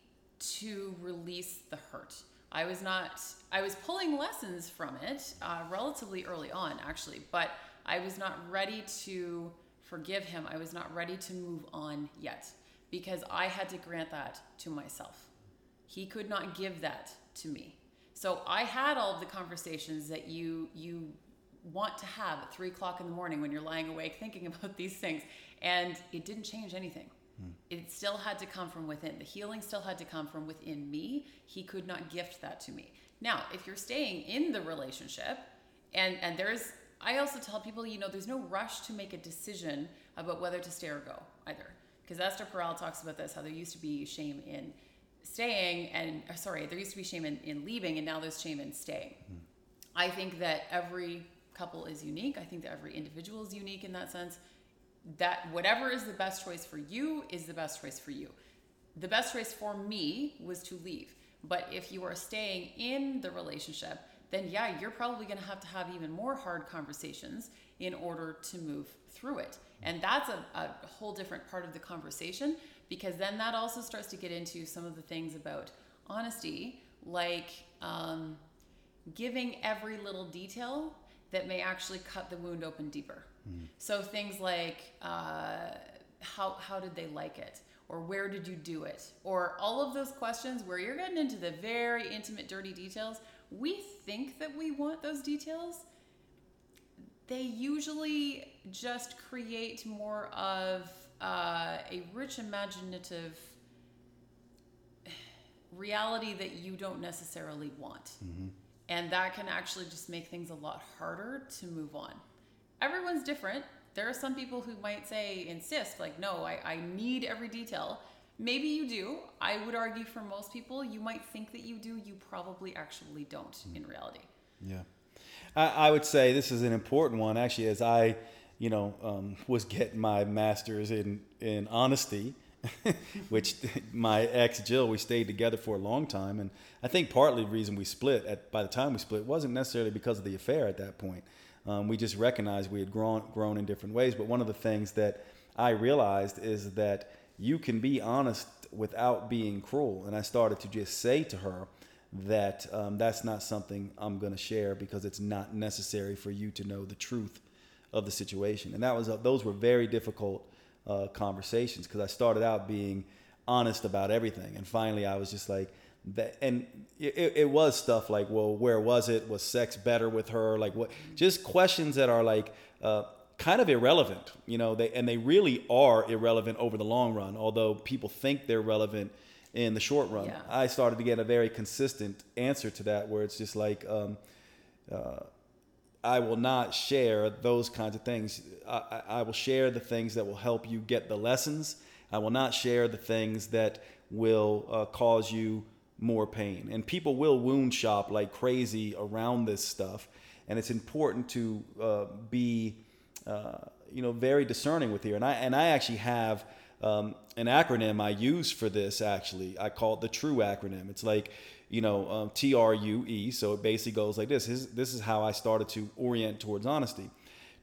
to release the hurt. I was not, I was pulling lessons from it uh, relatively early on, actually, but I was not ready to forgive him. I was not ready to move on yet because I had to grant that to myself. He could not give that to me. So I had all of the conversations that you you want to have at three o'clock in the morning when you're lying awake thinking about these things, and it didn't change anything. Hmm. It still had to come from within. The healing still had to come from within me. He could not gift that to me. Now, if you're staying in the relationship, and and there's I also tell people, you know, there's no rush to make a decision about whether to stay or go either. Because Esther Perel talks about this, how there used to be shame in staying and, sorry, there used to be shame in, in leaving, and now there's shame in staying. Mm. I think that every couple is unique. I think that every individual is unique in that sense. That whatever is the best choice for you is the best choice for you. The best choice for me was to leave. But if you are staying in the relationship, then yeah, you're probably gonna have to have even more hard conversations in order to move through it. And that's a, a whole different part of the conversation, because then that also starts to get into some of the things about honesty, like um, giving every little detail that may actually cut the wound open deeper. Mm. So things like, uh, how how did they like it? Or where did you do it? Or all of those questions where you're getting into the very intimate, dirty details. We think that we want those details. They usually just create more of uh, a rich imaginative reality that you don't necessarily want. Mm-hmm. And that can actually just make things a lot harder to move on. Everyone's different. There are some people who might say, insist, like, no, I, I need every detail. Maybe you do. I would argue for most people, you might think that you do. You probably actually don't in reality. Yeah. I, I would say this is an important one. Actually, as I, you know, um, was getting my master's in, in honesty, which my ex Jill, we stayed together for a long time. And I think partly the reason we split at, by the time we split wasn't necessarily because of the affair at that point. Um, we just recognized we had grown, grown in different ways. But one of the things that I realized is that you can be honest without being cruel. And I started to just say to her that um, that's not something I'm going to share because it's not necessary for you to know the truth of the situation. And that was, uh, those were very difficult uh, conversations because I started out being honest about everything. And finally I was just like, that, and it, it was stuff like, well, where was it? Was sex better with her? Like what? Just questions that are like, uh, kind of irrelevant, you know, they and they really are irrelevant over the long run, although people think they're relevant in the short run. Yeah. I started to get a very consistent answer to that, where it's just like, um, uh, I will not share those kinds of things. I, I will share the things that will help you get the lessons. I will not share the things that will uh, cause you more pain. And people will wound shop like crazy around this stuff. And it's important to uh, be, uh, you know, very discerning with here. And I and I actually have um, an acronym I use for this, actually. I call it the TRUE acronym. It's like, you know, um, T R U E. So it basically goes like this. this. This is how I started to orient towards honesty.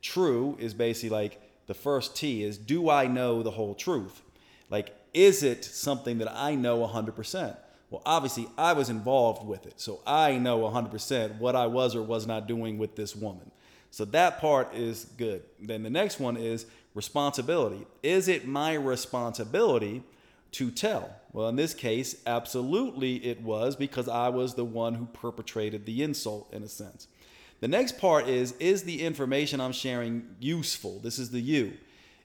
True is basically like the first T is, do I know the whole truth? Like, is it something that I know one hundred percent? Well, obviously I was involved with it. So I know one hundred percent what I was or was not doing with this woman. So that part is good. Then the next one is responsibility. Is it my responsibility to tell? Well, in this case, absolutely it was, because I was the one who perpetrated the insult, in a sense. The next part is, is the information I'm sharing useful? This is the you.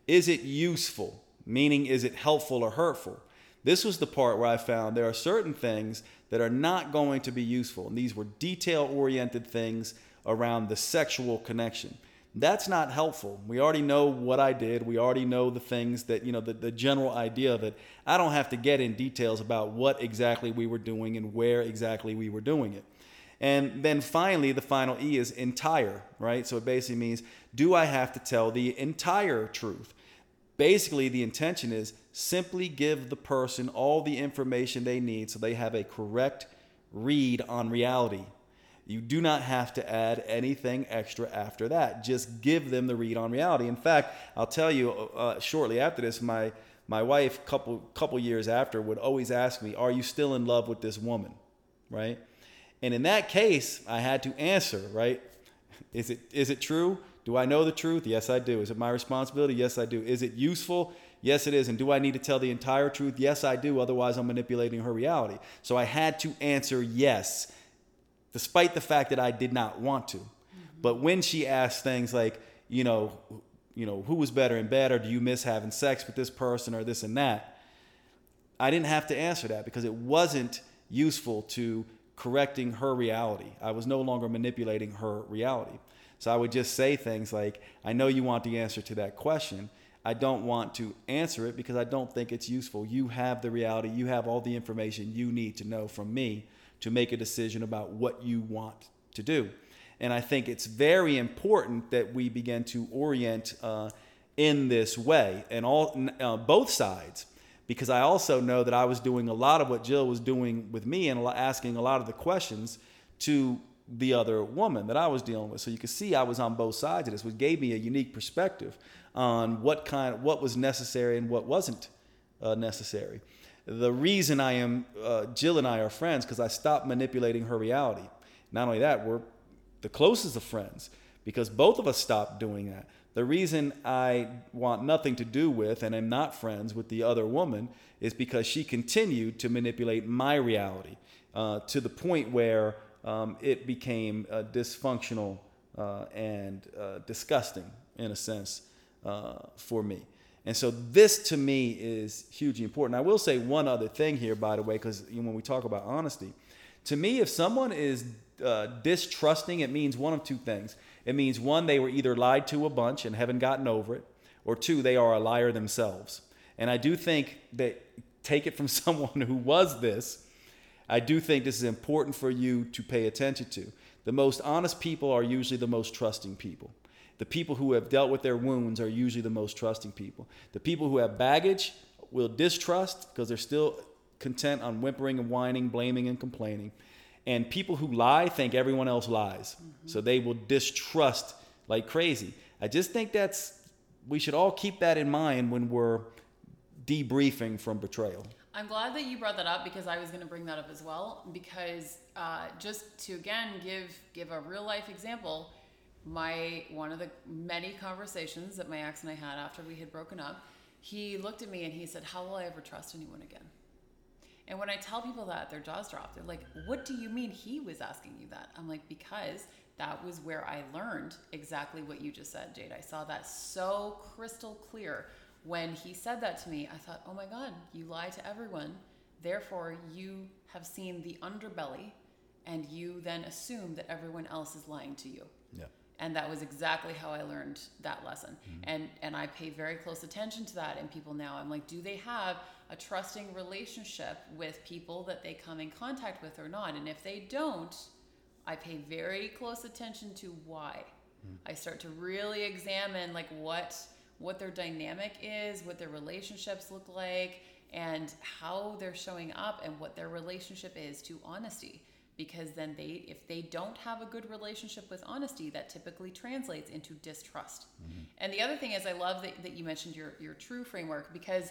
Is it useful? Meaning, is it helpful or hurtful? This was the part where I found there are certain things that are not going to be useful. And these were detail-oriented things around the sexual connection. That's not helpful. We already know what I did. We already know the things that, you know, the, the general idea of it. I don't have to get in details about what exactly we were doing and where exactly we were doing it. And then finally, the final E is entire, right? So it basically means, do I have to tell the entire truth? Basically, the intention is simply give the person all the information they need so they have a correct read on reality. You do not have to add anything extra after that. Just give them the read on reality. In fact, I'll tell you uh, shortly after this, my my wife, couple couple years after, would always ask me, "Are you still in love with this woman?" Right? And in that case, I had to answer, right? Is it is it true? Do I know the truth? Yes, I do. Is it my responsibility? Yes, I do. Is it useful? Yes, it is. And do I need to tell the entire truth? Yes, I do. Otherwise, I'm manipulating her reality. So I had to answer yes, despite the fact that I did not want to. Mm-hmm. But when she asked things like, you know, you know, who was better in bed, or do you miss having sex with this person, or this and that, I didn't have to answer that because it wasn't useful to correcting her reality. I was no longer manipulating her reality. So I would just say things like, I know you want the answer to that question. I don't want to answer it because I don't think it's useful. You have the reality. You have all the information you need to know from me to make a decision about what you want to do. And I think it's very important that we begin to orient uh, in this way, and all uh, both sides, because I also know that I was doing a lot of what Jill was doing with me and asking a lot of the questions to the other woman that I was dealing with. So you can see I was on both sides of this, which gave me a unique perspective on what kind, what was necessary and what wasn't uh, necessary. The reason I am, uh, Jill and I are friends, because I stopped manipulating her reality. Not only that, we're the closest of friends because both of us stopped doing that. The reason I want nothing to do with and am not friends with the other woman is because she continued to manipulate my reality uh, to the point where um, it became uh, dysfunctional uh, and uh, disgusting, in a sense, uh, for me. And so this, to me, is hugely important. I will say one other thing here, by the way, because you know, when we talk about honesty, to me, if someone is uh, distrusting, it means one of two things. It means, one, they were either lied to a bunch and haven't gotten over it, or two, they are a liar themselves. And I do think that, take it from someone who was this, I do think this is important for you to pay attention to. The most honest people are usually the most trusting people. The people who have dealt with their wounds are usually the most trusting people. The people who have baggage will distrust because they're still content on whimpering and whining, blaming and complaining. And people who lie think everyone else lies. Mm-hmm. So they will distrust like crazy. I just think that's, we should all keep that in mind when we're debriefing from betrayal. I'm glad that you brought that up because I was going to bring that up as well. Because uh, just to, again, give give a real life example, My one of the many conversations that my ex and I had after we had broken up, he looked at me and he said, "How will I ever trust anyone again?" And when I tell people that, their jaws drop. They're like, "What do you mean he was asking you that?" I'm like, because that was where I learned exactly what you just said, Jade. I saw that so crystal clear. When he said that to me, I thought, oh my God, you lie to everyone. Therefore, you have seen the underbelly, and you then assume that everyone else is lying to you. Yeah. And that was exactly how I learned that lesson. Mm-hmm. And and I pay very close attention to that in people now. I'm like, do they have a trusting relationship with people that they come in contact with or not? And if they don't, I pay very close attention to why. Mm-hmm. I start to really examine like what what their dynamic is, what their relationships look like, and how they're showing up and what their relationship is to honesty. Because then they, if they don't have a good relationship with honesty, that typically translates into distrust. Mm-hmm. And the other thing is, I love that, that you mentioned your, your true framework, because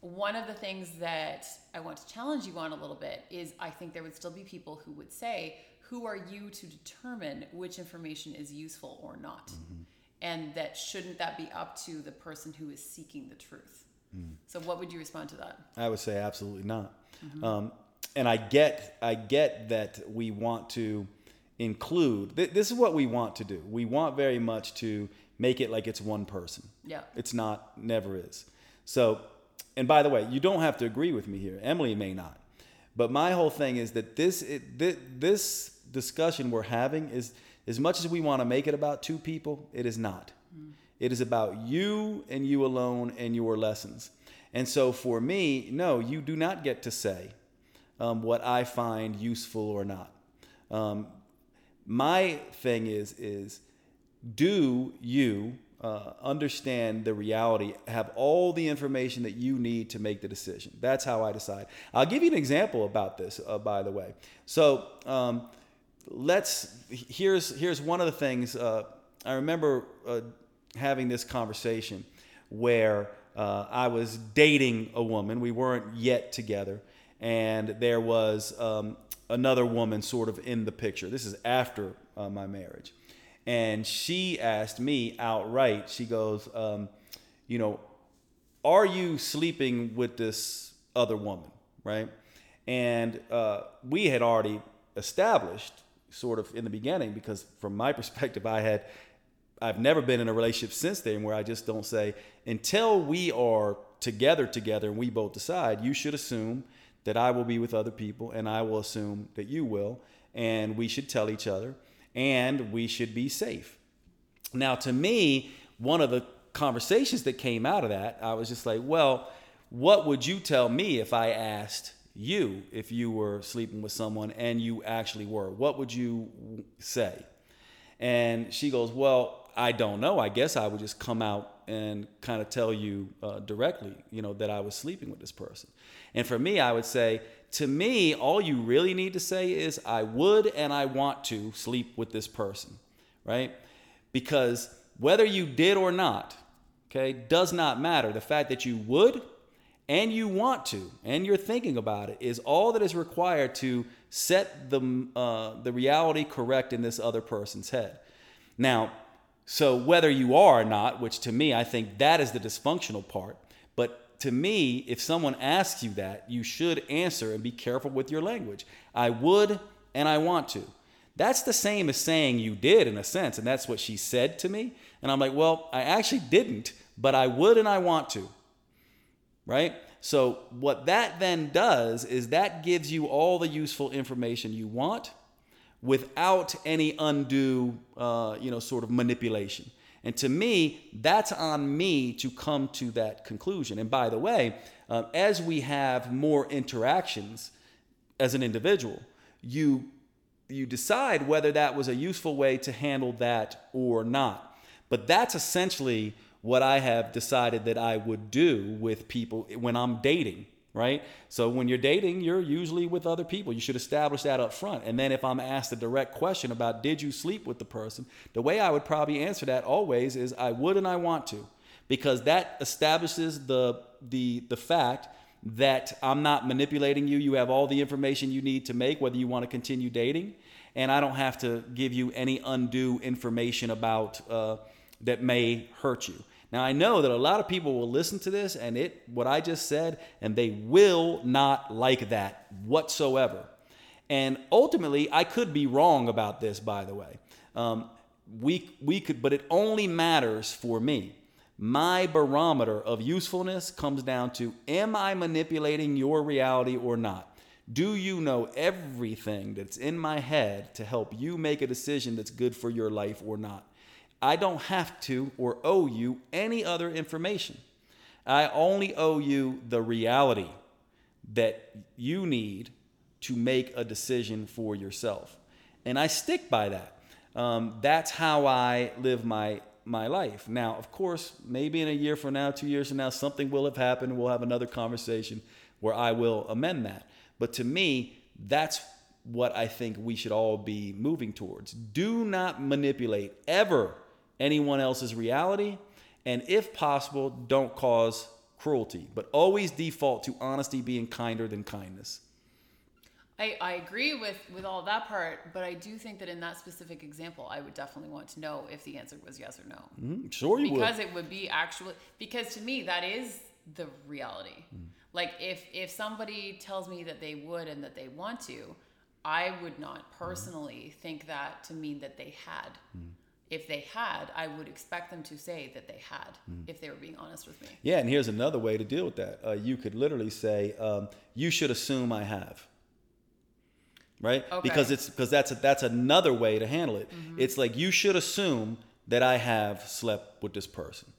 one of the things that I want to challenge you on a little bit is I think there would still be people who would say, who are you to determine which information is useful or not? Mm-hmm. And that shouldn't that be up to the person who is seeking the truth? Mm. So what would you respond to that? I would say absolutely not. Mm-hmm. Um, And I get, I get that we want to include. Th- this is what we want to do. We want very much to make it like it's one person. Yeah, it's not, never is. So, and by the way, you don't have to agree with me here. Emily may not, but my whole thing is that this, it, th- this discussion we're having is, as much as we want to make it about two people, it is not. Mm. It is about you and you alone and your lessons. And so, for me, no, you do not get to say Um, what I find useful or not. Um, my thing is, is do you uh, understand the reality, have all the information that you need to make the decision? That's how I decide. I'll give you an example about this, uh, by the way. So um, let's, here's, here's one of the things, uh, I remember uh, having this conversation where uh, I was dating a woman, we weren't yet together. And there was um, another woman sort of in the picture. This is after uh, my marriage. And she asked me outright, she goes, um, you know, are you sleeping with this other woman, right? And uh, we had already established sort of in the beginning, because from my perspective, I had, I've never been in a relationship since then where I just don't say, until we are together together and we both decide, you should assume that I will be with other people, and I will assume that you will, and we should tell each other, and we should be safe. Now, to me, one of the conversations that came out of that, I was just like, well, what would you tell me if I asked you if you were sleeping with someone and you actually were? What would you say? And she goes, well, I don't know. I guess I would just come out and kind of tell you uh, directly, you know, that I was sleeping with this person. And for me, I would say, to me, all you really need to say is, I would and I want to sleep with this person, right? Because whether you did or not, okay, does not matter. The fact that you would and you want to and you're thinking about it is all that is required to set the uh, the reality correct in this other person's head. Now, so whether you are or not, which to me, I think that is the dysfunctional part. But to me, if someone asks you that, you should answer and be careful with your language. I would and I want to. That's the same as saying you did in a sense. And that's what she said to me. And I'm like, well, I actually didn't, but I would and I want to. Right? So what that then does is that gives you all the useful information you want, without any undue, uh, you know, sort of manipulation. And to me, that's on me to come to that conclusion. And by the way, uh, as we have more interactions as an individual, you you decide whether that was a useful way to handle that or not. But that's essentially what I have decided that I would do with people when I'm dating. Right? So when you're dating, you're usually with other people. You should establish that up front. And then if I'm asked a direct question about, did you sleep with the person? The way I would probably answer that always is, I would and I want to, because that establishes the, the, the fact that I'm not manipulating you. You have all the information you need to make, whether you want to continue dating. And I don't have to give you any undue information about, uh, that may hurt you. Now, I know that a lot of people will listen to this and it, what I just said, and they will not like that whatsoever. And ultimately, I could be wrong about this, by the way. Um, we we could, but it only matters for me. My barometer of usefulness comes down to, am I manipulating your reality or not? Do you know everything that's in my head to help you make a decision that's good for your life or not? I don't have to or owe you any other information. I only owe you the reality that you need to make a decision for yourself. And I stick by that. Um, that's how I live my my life. Now, of course, maybe in a year from now, two years from now, something will have happened. We'll have another conversation where I will amend that. But to me, that's what I think we should all be moving towards. Do not manipulate ever anyone else's reality. And if possible, don't cause cruelty, but always default to honesty being kinder than kindness. I, I agree with, with all that part, but I do think that in that specific example, I would definitely want to know if the answer was yes or no. Mm, sure you would. Because it would be actually, because to me, that is the reality. Mm. Like if, if somebody tells me that they would and that they want to, I would not personally mm. think that to mean that they had. Mm. If they had, I would expect them to say that they had, mm. if they were being honest with me. Yeah, and here's another way to deal with that. Uh, you could literally say, um, you should assume I have. Right? Okay. Because it's because that's a, that's another way to handle it. Mm-hmm. It's like, you should assume that I have slept with this person.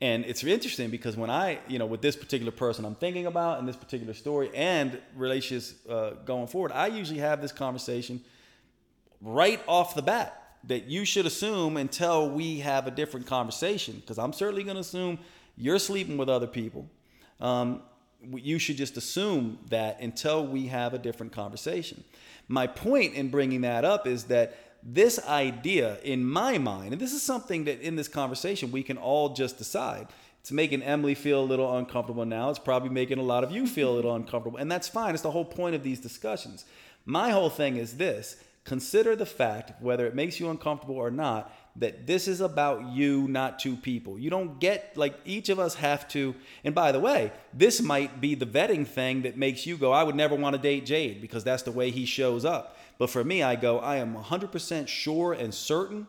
And it's interesting because when I, you know, with this particular person I'm thinking about and this particular story and relationships uh, going forward, I usually have this conversation right off the bat. That you should assume until we have a different conversation, because I'm certainly going to assume you're sleeping with other people. Um, you should just assume that until we have a different conversation. My point in bringing that up is that this idea in my mind, and this is something that in this conversation we can all just decide. It's making Emily feel a little uncomfortable now. It's probably making a lot of you feel a little uncomfortable, and that's fine. It's the whole point of these discussions. My whole thing is this. Consider the fact, whether it makes you uncomfortable or not, that this is about you, not two people. You don't get, like, each of us have to, and by the way, this might be the vetting thing that makes you go, I would never want to date Jade because that's the way he shows up. But for me, I go, I am one hundred percent sure and certain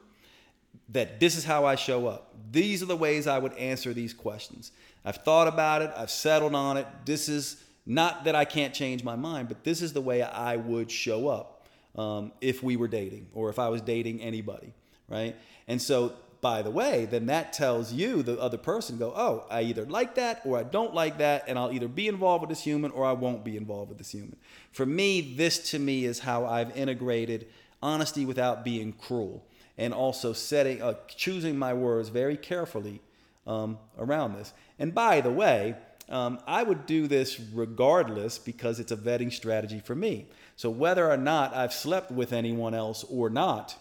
that this is how I show up. These are the ways I would answer these questions. I've thought about it. I've settled on it. This is not that I can't change my mind, but this is the way I would show up. Um, if we were dating or if I was dating anybody, right? And so, by the way, then that tells you, the other person, go, oh, I either like that or I don't like that, and I'll either be involved with this human or I won't be involved with this human. For me, this to me is how I've integrated honesty without being cruel, and also setting, uh, choosing my words very carefully um, around this. And by the way, Um, I would do this regardless because it's a vetting strategy for me. So whether or not I've slept with anyone else or not,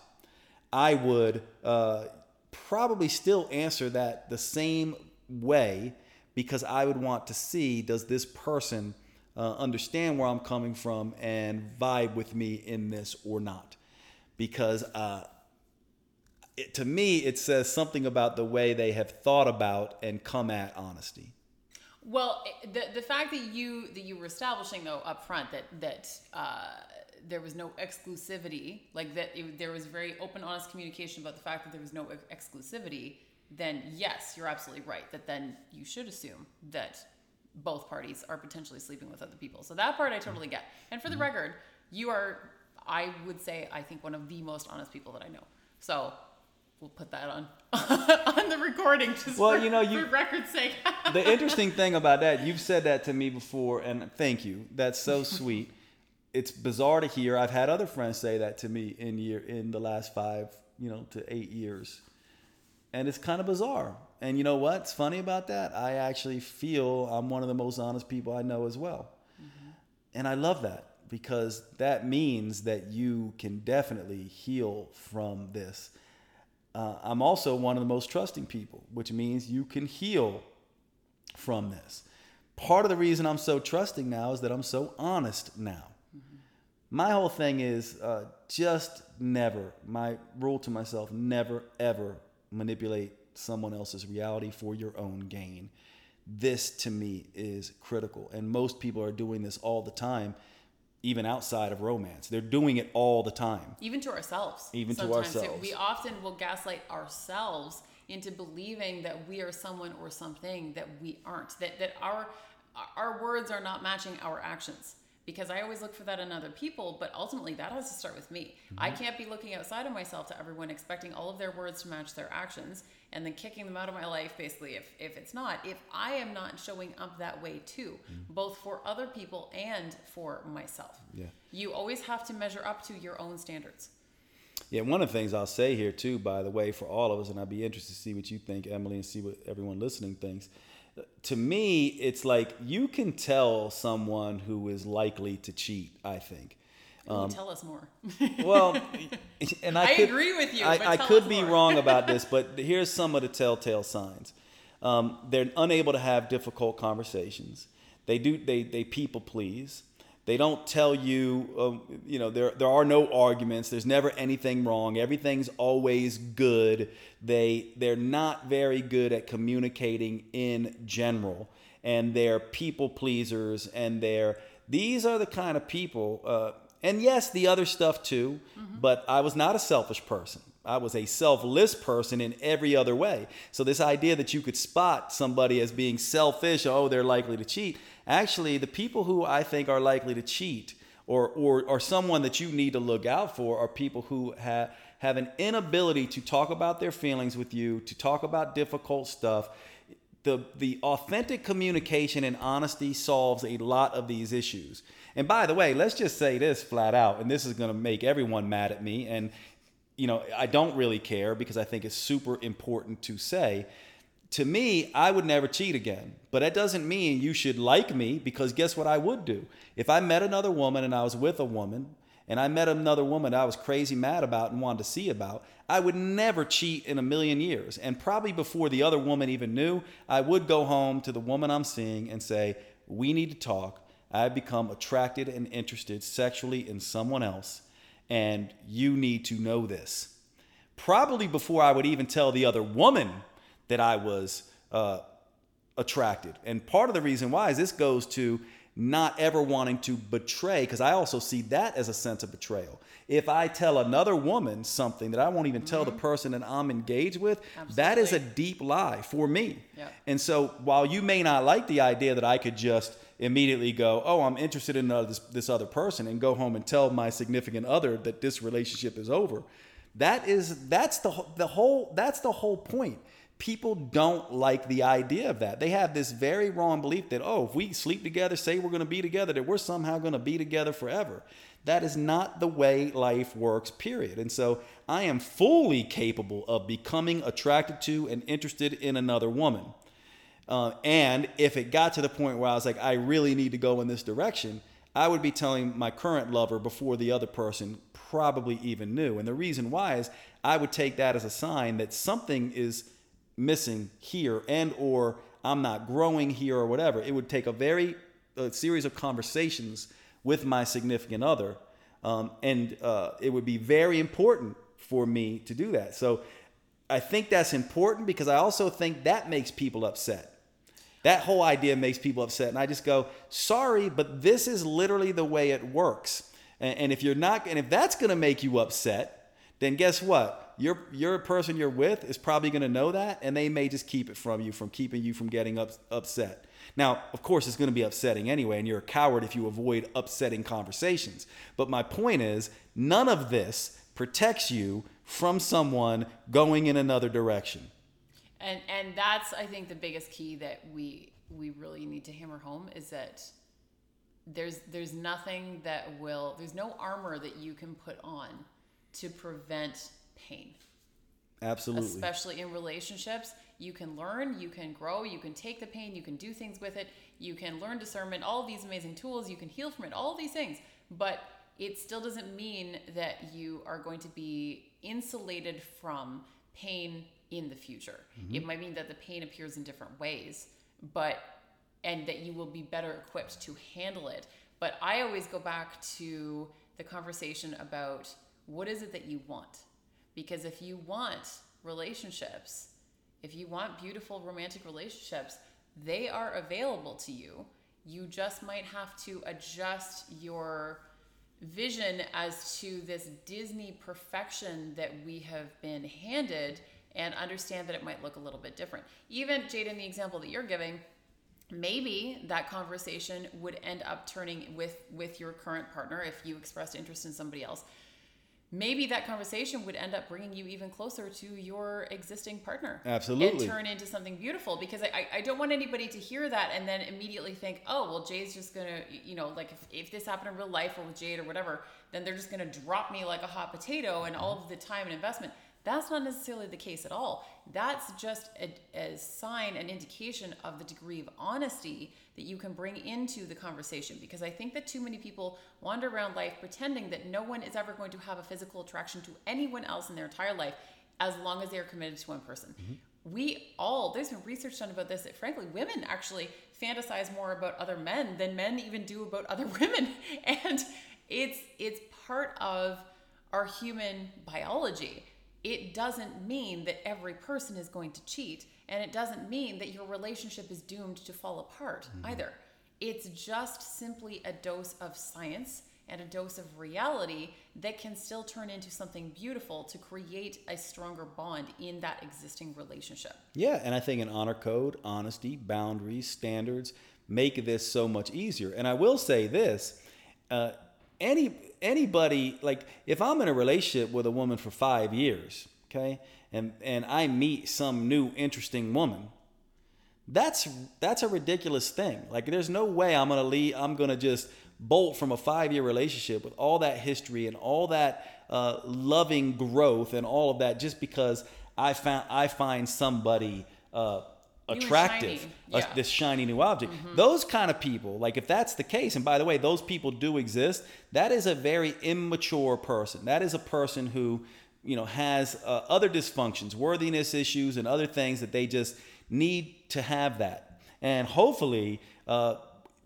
I would uh, probably still answer that the same way, because I would want to see, does this person uh, understand where I'm coming from and vibe with me in this or not? Because uh, it, to me, it says something about the way they have thought about and come at honesty. Well, the the fact that you that you were establishing though up front that that uh, there was no exclusivity, like that it, there was very open, honest communication about the fact that there was no ex- exclusivity. Then yes, you're absolutely right. That then you should assume that both parties are potentially sleeping with other people. So that part I totally get. And for the record, you are, I would say, I think one of the most honest people that I know. So. We'll put that on on the recording just well, for, you know, you, for record's sake. The interesting thing about that, you've said that to me before, and thank you. That's so sweet. It's bizarre to hear. I've had other friends say that to me in year in the last five, you know, to eight years. And it's kind of bizarre. And you know what's funny about that? I actually feel I'm one of the most honest people I know as well. Mm-hmm. And I love that, because that means that you can definitely heal from this. Uh, I'm also one of the most trusting people, which means you can heal from this. Part of the reason I'm so trusting now is that I'm so honest now. Mm-hmm. My whole thing is uh, just never, my rule to myself, never, ever manipulate someone else's reality for your own gain. This to me is critical. And most people are doing this all the time. Even outside of romance, they're doing it all the time. Even to ourselves. Even sometimes to ourselves. Too. We often will gaslight ourselves into believing that we are someone or something that we aren't, that that our our words are not matching our actions. Because I always look for that in other people, but ultimately that has to start with me. Mm-hmm. I can't be looking outside of myself to everyone, expecting all of their words to match their actions, and then kicking them out of my life, basically, if, if it's not. If I am not showing up that way too, mm-hmm. both for other people and for myself. Yeah. You always have to measure up to your own standards. Yeah, one of the things I'll say here too, by the way, for all of us, and I'd be interested to see what you think, Emily, and see what everyone listening thinks. To me, it's like you can tell someone who is likely to cheat, I think. Um, tell us more. Well, and I, I could, agree with you. I, but I could be wrong about this, but here's some of the telltale signs. Um, they're unable to have difficult conversations. They do. They they people please. They don't tell you, um, you know, there there are no arguments. There's never anything wrong. Everything's always good. They they're not very good at communicating in general, and they're people pleasers. And they're these are the kind of people. Uh, and yes, the other stuff too. Mm-hmm. But I was not a selfish person. I was a selfless person in every other way. So this idea that you could spot somebody as being selfish, oh, they're likely to cheat. Actually, the people who I think are likely to cheat or or, or someone that you need to look out for are people who have, have an inability to talk about their feelings with you, to talk about difficult stuff. The, the authentic communication and honesty solves a lot of these issues. And by the way, let's just say this flat out, and this is going to make everyone mad at me. And you know, I don't really care because I think it's super important to say. To me, I would never cheat again. But that doesn't mean you should like me, because guess what I would do? If I met another woman and I was with a woman and I met another woman I was crazy mad about and wanted to see about, I would never cheat in a million years. And probably before the other woman even knew, I would go home to the woman I'm seeing and say, we need to talk. I've become attracted and interested sexually in someone else. And you need to know this. Probably before I would even tell the other woman that I was uh, attracted. And part of the reason why is this goes to not ever wanting to betray, because I also see that as a sense of betrayal. If I tell another woman something that I won't even mm-hmm. tell the person that I'm engaged with, absolutely. That is a deep lie for me. Yep. And so while you may not like the idea that I could just immediately go, oh, I'm interested in uh, this, this other person, and go home and tell my significant other that this relationship is over. That is, that's the the whole, that's the whole point. People don't like the idea of that. They have this very wrong belief that, oh, if we sleep together, say we're going to be together, that we're somehow going to be together forever. That is not the way life works, period. And so I am fully capable of becoming attracted to and interested in another woman. Uh, and if it got to the point where I was like, I really need to go in this direction, I would be telling my current lover before the other person probably even knew. And the reason why is I would take that as a sign that something is missing here, and or I'm not growing here or whatever. It would take a very a series of conversations with my significant other. Um, and uh, it would be very important for me to do that. So I think that's important, because I also think that makes people upset. That whole idea makes people upset. And I just go, sorry, but this is literally the way it works. And, and if you're not, and if that's going to make you upset, then guess what? Your, your person you're with is probably going to know that. And they may just keep it from you, from keeping you from getting up, upset. Now, of course, it's going to be upsetting anyway. And you're a coward if you avoid upsetting conversations. But my point is, none of this protects you from someone going in another direction. And and that's, I think, the biggest key that we we really need to hammer home, is that there's there's nothing that will, there's no armor that you can put on to prevent pain. Absolutely. Especially in relationships, you can learn, you can grow, you can take the pain, you can do things with it, you can learn discernment, all these amazing tools, you can heal from it, all these things. But it still doesn't mean that you are going to be insulated from pain in the future. Mm-hmm. It might mean that the pain appears in different ways, but, and that you will be better equipped to handle it. But I always go back to the conversation about what is it that you want? Because if you want relationships, if you want beautiful romantic relationships, they are available to you. You just might have to adjust your vision as to this Disney perfection that we have been handed, and understand that it might look a little bit different. Even Jade, in the example that you're giving, maybe that conversation would end up turning with, with your current partner, if you expressed interest in somebody else. Maybe that conversation would end up bringing you even closer to your existing partner. Absolutely. And turn into something beautiful, because I, I don't want anybody to hear that and then immediately think, oh, well, Jade's just going to, you know, like if, if this happened in real life or with Jade or whatever, then they're just going to drop me like a hot potato and all of the time and investment. That's not necessarily the case at all. That's just a, a sign, an indication of the degree of honesty that you can bring into the conversation. Because I think that too many people wander around life pretending that no one is ever going to have a physical attraction to anyone else in their entire life, as long as they are committed to one person. Mm-hmm. We all, there's been research done about this, that frankly, women actually fantasize more about other men than men even do about other women. And it's it's part of our human biology. It doesn't mean that every person is going to cheat, and it doesn't mean that your relationship is doomed to fall apart mm-hmm. either. It's just simply a dose of science and a dose of reality that can still turn into something beautiful to create a stronger bond in that existing relationship. Yeah, and I think an honor code, honesty, boundaries, standards make this so much easier. And I will say this, uh, any anybody, like if I'm in a relationship with a woman for five years, okay, and and I meet some new interesting woman, that's that's a ridiculous thing. Like there's no way I'm gonna leave, I'm gonna just bolt from a five-year relationship with all that history and all that uh, loving growth and all of that just because I found I find somebody uh, attractive, shiny. Yeah. Uh, this shiny new object. Mm-hmm. Those kind of people, like if that's the case, and by the way, those people do exist, that is a very immature person. That is a person who, you know, has uh, other dysfunctions, worthiness issues, and other things that they just need to have that. And hopefully, uh,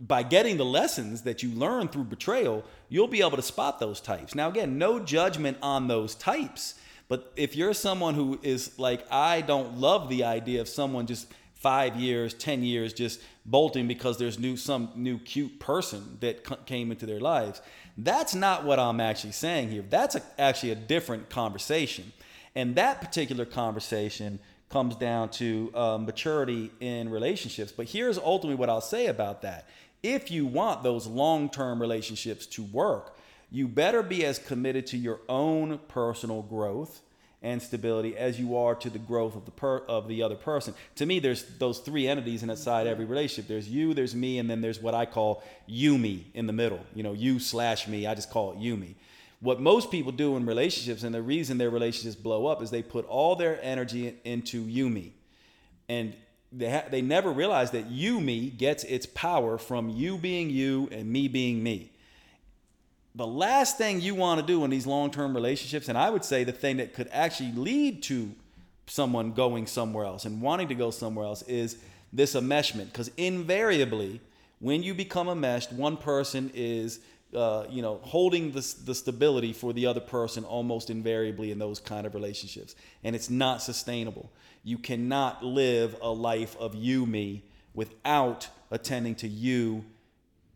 by getting the lessons that you learn through betrayal, you'll be able to spot those types. Now, again, no judgment on those types, but if you're someone who is like, I don't love the idea of someone just five years, ten years, just bolting because there's new some new cute person that c- came into their lives. That's not what I'm actually saying here. That's a, actually a different conversation. And that particular conversation comes down to uh, maturity in relationships. But here's ultimately what I'll say about that. If you want those long-term relationships to work, you better be as committed to your own personal growth and stability as you are to the growth of the per, of the other person. To me, there's those three entities inside every relationship. There's you, there's me, and then there's what I call you me in the middle. You know, you slash me. I just call it you me. What most people do in relationships, and the reason their relationships blow up, is they put all their energy into you me, and they ha- they never realize that you me gets its power from you being you and me being me. The last thing you want to do in these long-term relationships, and I would say the thing that could actually lead to someone going somewhere else and wanting to go somewhere else, is this enmeshment. Because invariably, when you become enmeshed, one person is, uh, you know, holding the, the stability for the other person almost invariably in those kind of relationships. And it's not sustainable. You cannot live a life of you, me, without attending to you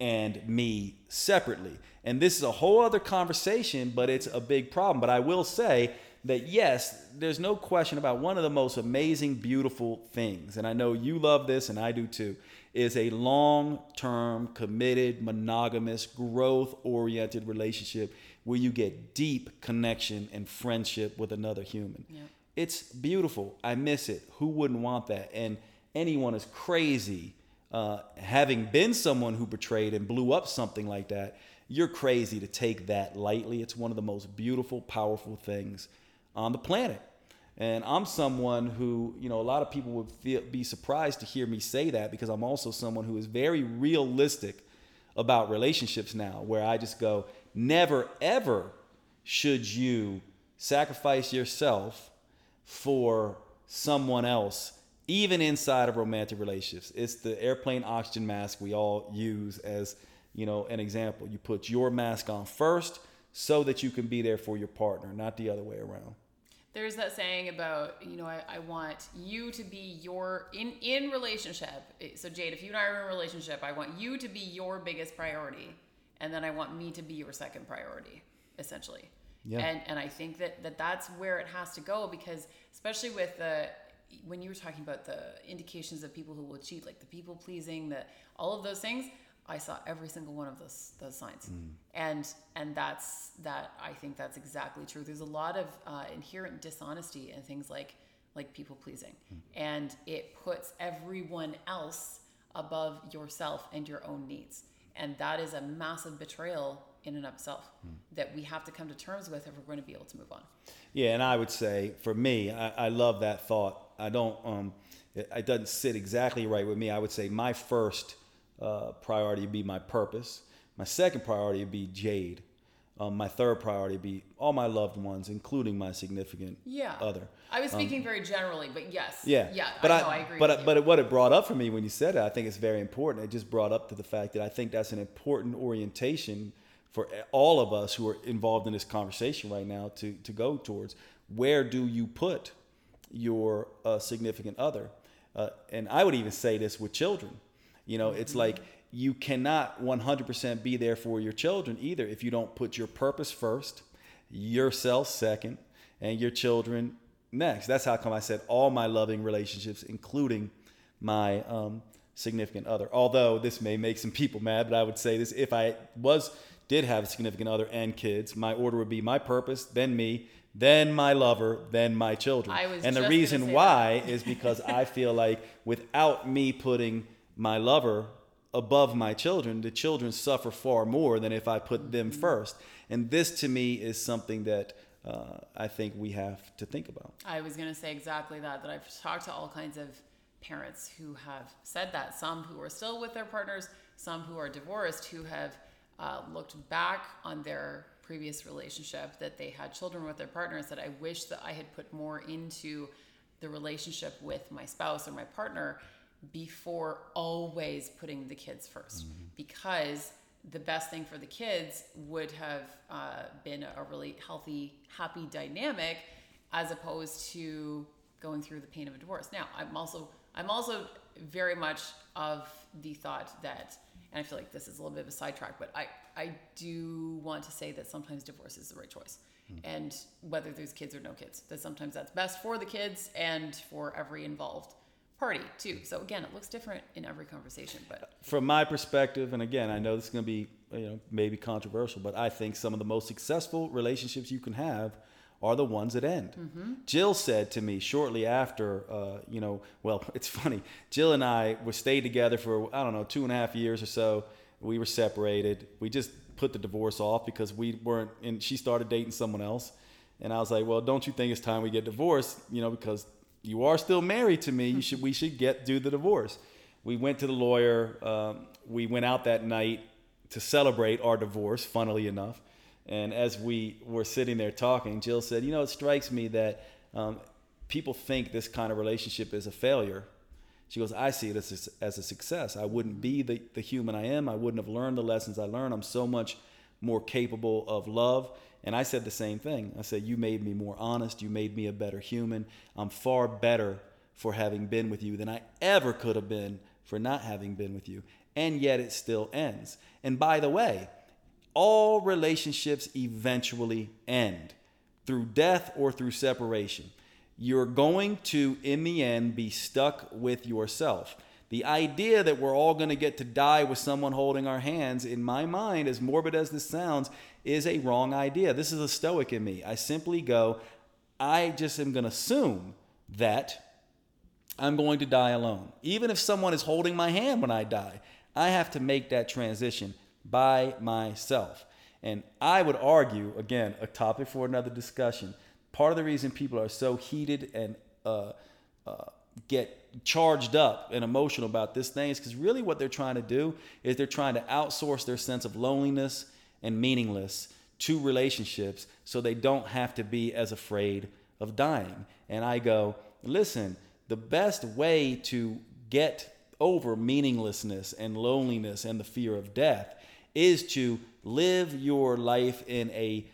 and me separately. And this is a whole other conversation, but it's a big problem. But I will say that, yes, there's no question about one of the most amazing, beautiful things, and I know you love this and I do too, is a long-term, committed, monogamous, growth-oriented relationship where you get deep connection and friendship with another human. Yeah. It's beautiful. I miss it. Who wouldn't want that? And anyone is crazy. Uh, having been someone who betrayed and blew up something like that, you're crazy to take that lightly. It's one of the most beautiful, powerful things on the planet. And I'm someone who, you know, a lot of people would feel, be surprised to hear me say that, because I'm also someone who is very realistic about relationships now, where I just go, never, ever should you sacrifice yourself for someone else, even inside of romantic relationships. It's the airplane oxygen mask we all use as, you know, an example. You put your mask on first so that you can be there for your partner, not the other way around. There's that saying about, you know, I, I want you to be your, in, in relationship. So Jade, if you and I are in a relationship, I want you to be your biggest priority. And then I want me to be your second priority, essentially. Yeah. And and I think that, that that's where it has to go, because especially with the, when you were talking about the indications of people who will cheat, like the people pleasing, the all of those things, I saw every single one of those those signs. Mm. And and that's that I think that's exactly true. There's a lot of uh, inherent dishonesty in things like like people pleasing. Mm. And it puts everyone else above yourself and your own needs. And that is a massive betrayal in and of itself mm. that we have to come to terms with if we're going to be able to move on. Yeah, and I would say for me, I, I love that thought. I don't, um, it, it doesn't sit exactly right with me. I would say my first uh, priority would be my purpose. My second priority would be Jade. Um, my third priority would be all my loved ones, including my significant yeah. other. I was speaking um, very generally, but yes. Yeah, yeah but I know, I, I agree but with I, you. But what it brought up for me when you said that, I think it's very important. It just brought up to the fact that I think that's an important orientation for all of us who are involved in this conversation right now to, to go towards. Where do you put your uh, significant other? Uh, and I would even say this with children. You know, it's like you cannot one hundred percent be there for your children either if you don't put your purpose first, yourself second, and your children next. That's how come I said all my loving relationships, including my um, significant other. Although this may make some people mad, but I would say this: if I was did have a significant other and kids, my order would be my purpose, then me, then my lover, then my children. I was and the reason why is because I feel like without me putting my lover above my children, the children suffer far more than if I put them mm-hmm. first. And this to me is something that uh, I think we have to think about. I was going to say exactly that, that I've talked to all kinds of parents who have said that, some who are still with their partners, some who are divorced, who have uh, looked back on their previous relationship that they had children with their partners, that I wish that I had put more into the relationship with my spouse or my partner before always putting the kids first, mm-hmm. because the best thing for the kids would have uh, been a really healthy, happy dynamic, as opposed to going through the pain of a divorce. Now, I'm also I'm also very much of the thought that, and I feel like this is a little bit of a sidetrack, but I, I do want to say that sometimes divorce is the right choice. Mm-hmm. And whether there's kids or no kids, that sometimes that's best for the kids and for every involved party too. So again, it looks different in every conversation. But from my perspective, and again, I know this is going to be, you know, maybe controversial, but I think some of the most successful relationships you can have are the ones that end. Mm-hmm. Jill said to me shortly after, uh, you know, well, it's funny. Jill and I were stayed together for, I don't know, two and a half years or so. We were separated. We just put the divorce off because we weren't, and she started dating someone else. And I was like, well, don't you think it's time we get divorced? You know, because you are still married to me. You should, we should get, do the divorce. We went to the lawyer. Um, we went out that night to celebrate our divorce, funnily enough. And as we were sitting there talking, Jill said, you know, it strikes me that um, people think this kind of relationship is a failure. She goes, I see it as a, as a success. I wouldn't be the, the human I am. I wouldn't have learned the lessons I learned. I'm so much more capable of love. And I said the same thing. I said, you made me more honest. You made me a better human. I'm far better for having been with you than I ever could have been for not having been with you. And yet it still ends. And by the way, all relationships eventually end through death or through separation. You're going to, in the end, be stuck with yourself. The idea that we're all going to get to die with someone holding our hands, in my mind, as morbid as this sounds, is a wrong idea. This is a stoic in me. I simply go, I just am going to assume that I'm going to die alone. Even if someone is holding my hand when I die, I have to make that transition by myself. And I would argue, again, a topic for another discussion, part of the reason people are so heated and uh, uh, get charged up and emotional about this thing is because really what they're trying to do is they're trying to outsource their sense of loneliness and meaningless to relationships so they don't have to be as afraid of dying. And I go, listen, the best way to get over meaninglessness and loneliness and the fear of death is to live your life in a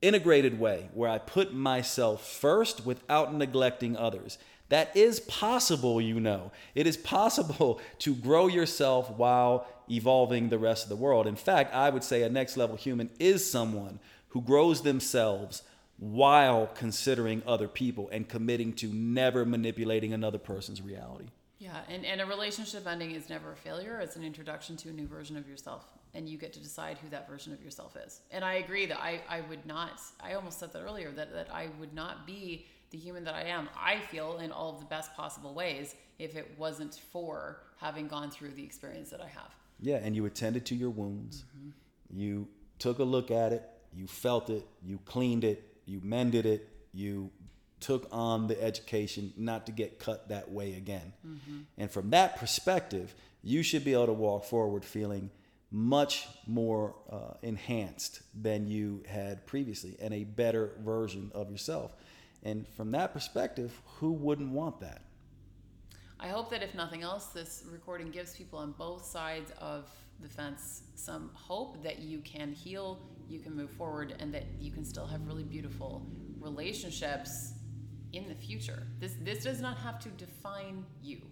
integrated way where I put myself first without neglecting others. That is possible, you know. It is possible to grow yourself while evolving the rest of the world. In fact, I would say a next level human is someone who grows themselves while considering other people and committing to never manipulating another person's reality. Yeah, and, and a relationship ending is never a failure. It's an introduction to a new version of yourself, and you get to decide who that version of yourself is. And I agree that I, I would not, I almost said that earlier, that, that I would not be the human that I am, I feel, in all of the best possible ways if it wasn't for having gone through the experience that I have. Yeah, and you attended to your wounds. Mm-hmm. You took a look at it. You felt it. You cleaned it. You mended it. You took on the education not to get cut that way again. Mm-hmm. And from that perspective, you should be able to walk forward feeling much more uh, enhanced than you had previously and a better version of yourself. And from that perspective, who wouldn't want that? I hope that if nothing else, this recording gives people on both sides of the fence some hope that you can heal, you can move forward, and that you can still have really beautiful relationships in the future. This this does not have to define you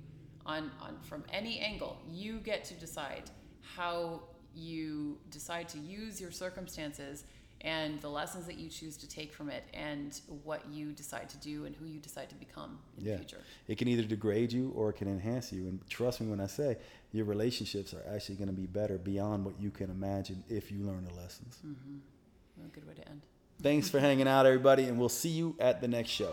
on, on from any angle. You get to decide how you decide to use your circumstances and the lessons that you choose to take from it and what you decide to do and who you decide to become in yeah. the future. It can either degrade you or it can enhance you. And trust me when I say your relationships are actually going to be better beyond what you can imagine if you learn the lessons. Mm-hmm. Well, a good way to end. Thanks for hanging out, everybody, and we'll see you at the next show.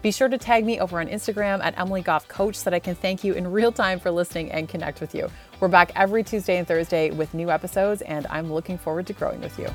Be sure to tag me over on Instagram at Emily Goff Coach so that I can thank you in real time for listening and connect with you. We're back every Tuesday and Thursday with new episodes, and I'm looking forward to growing with you.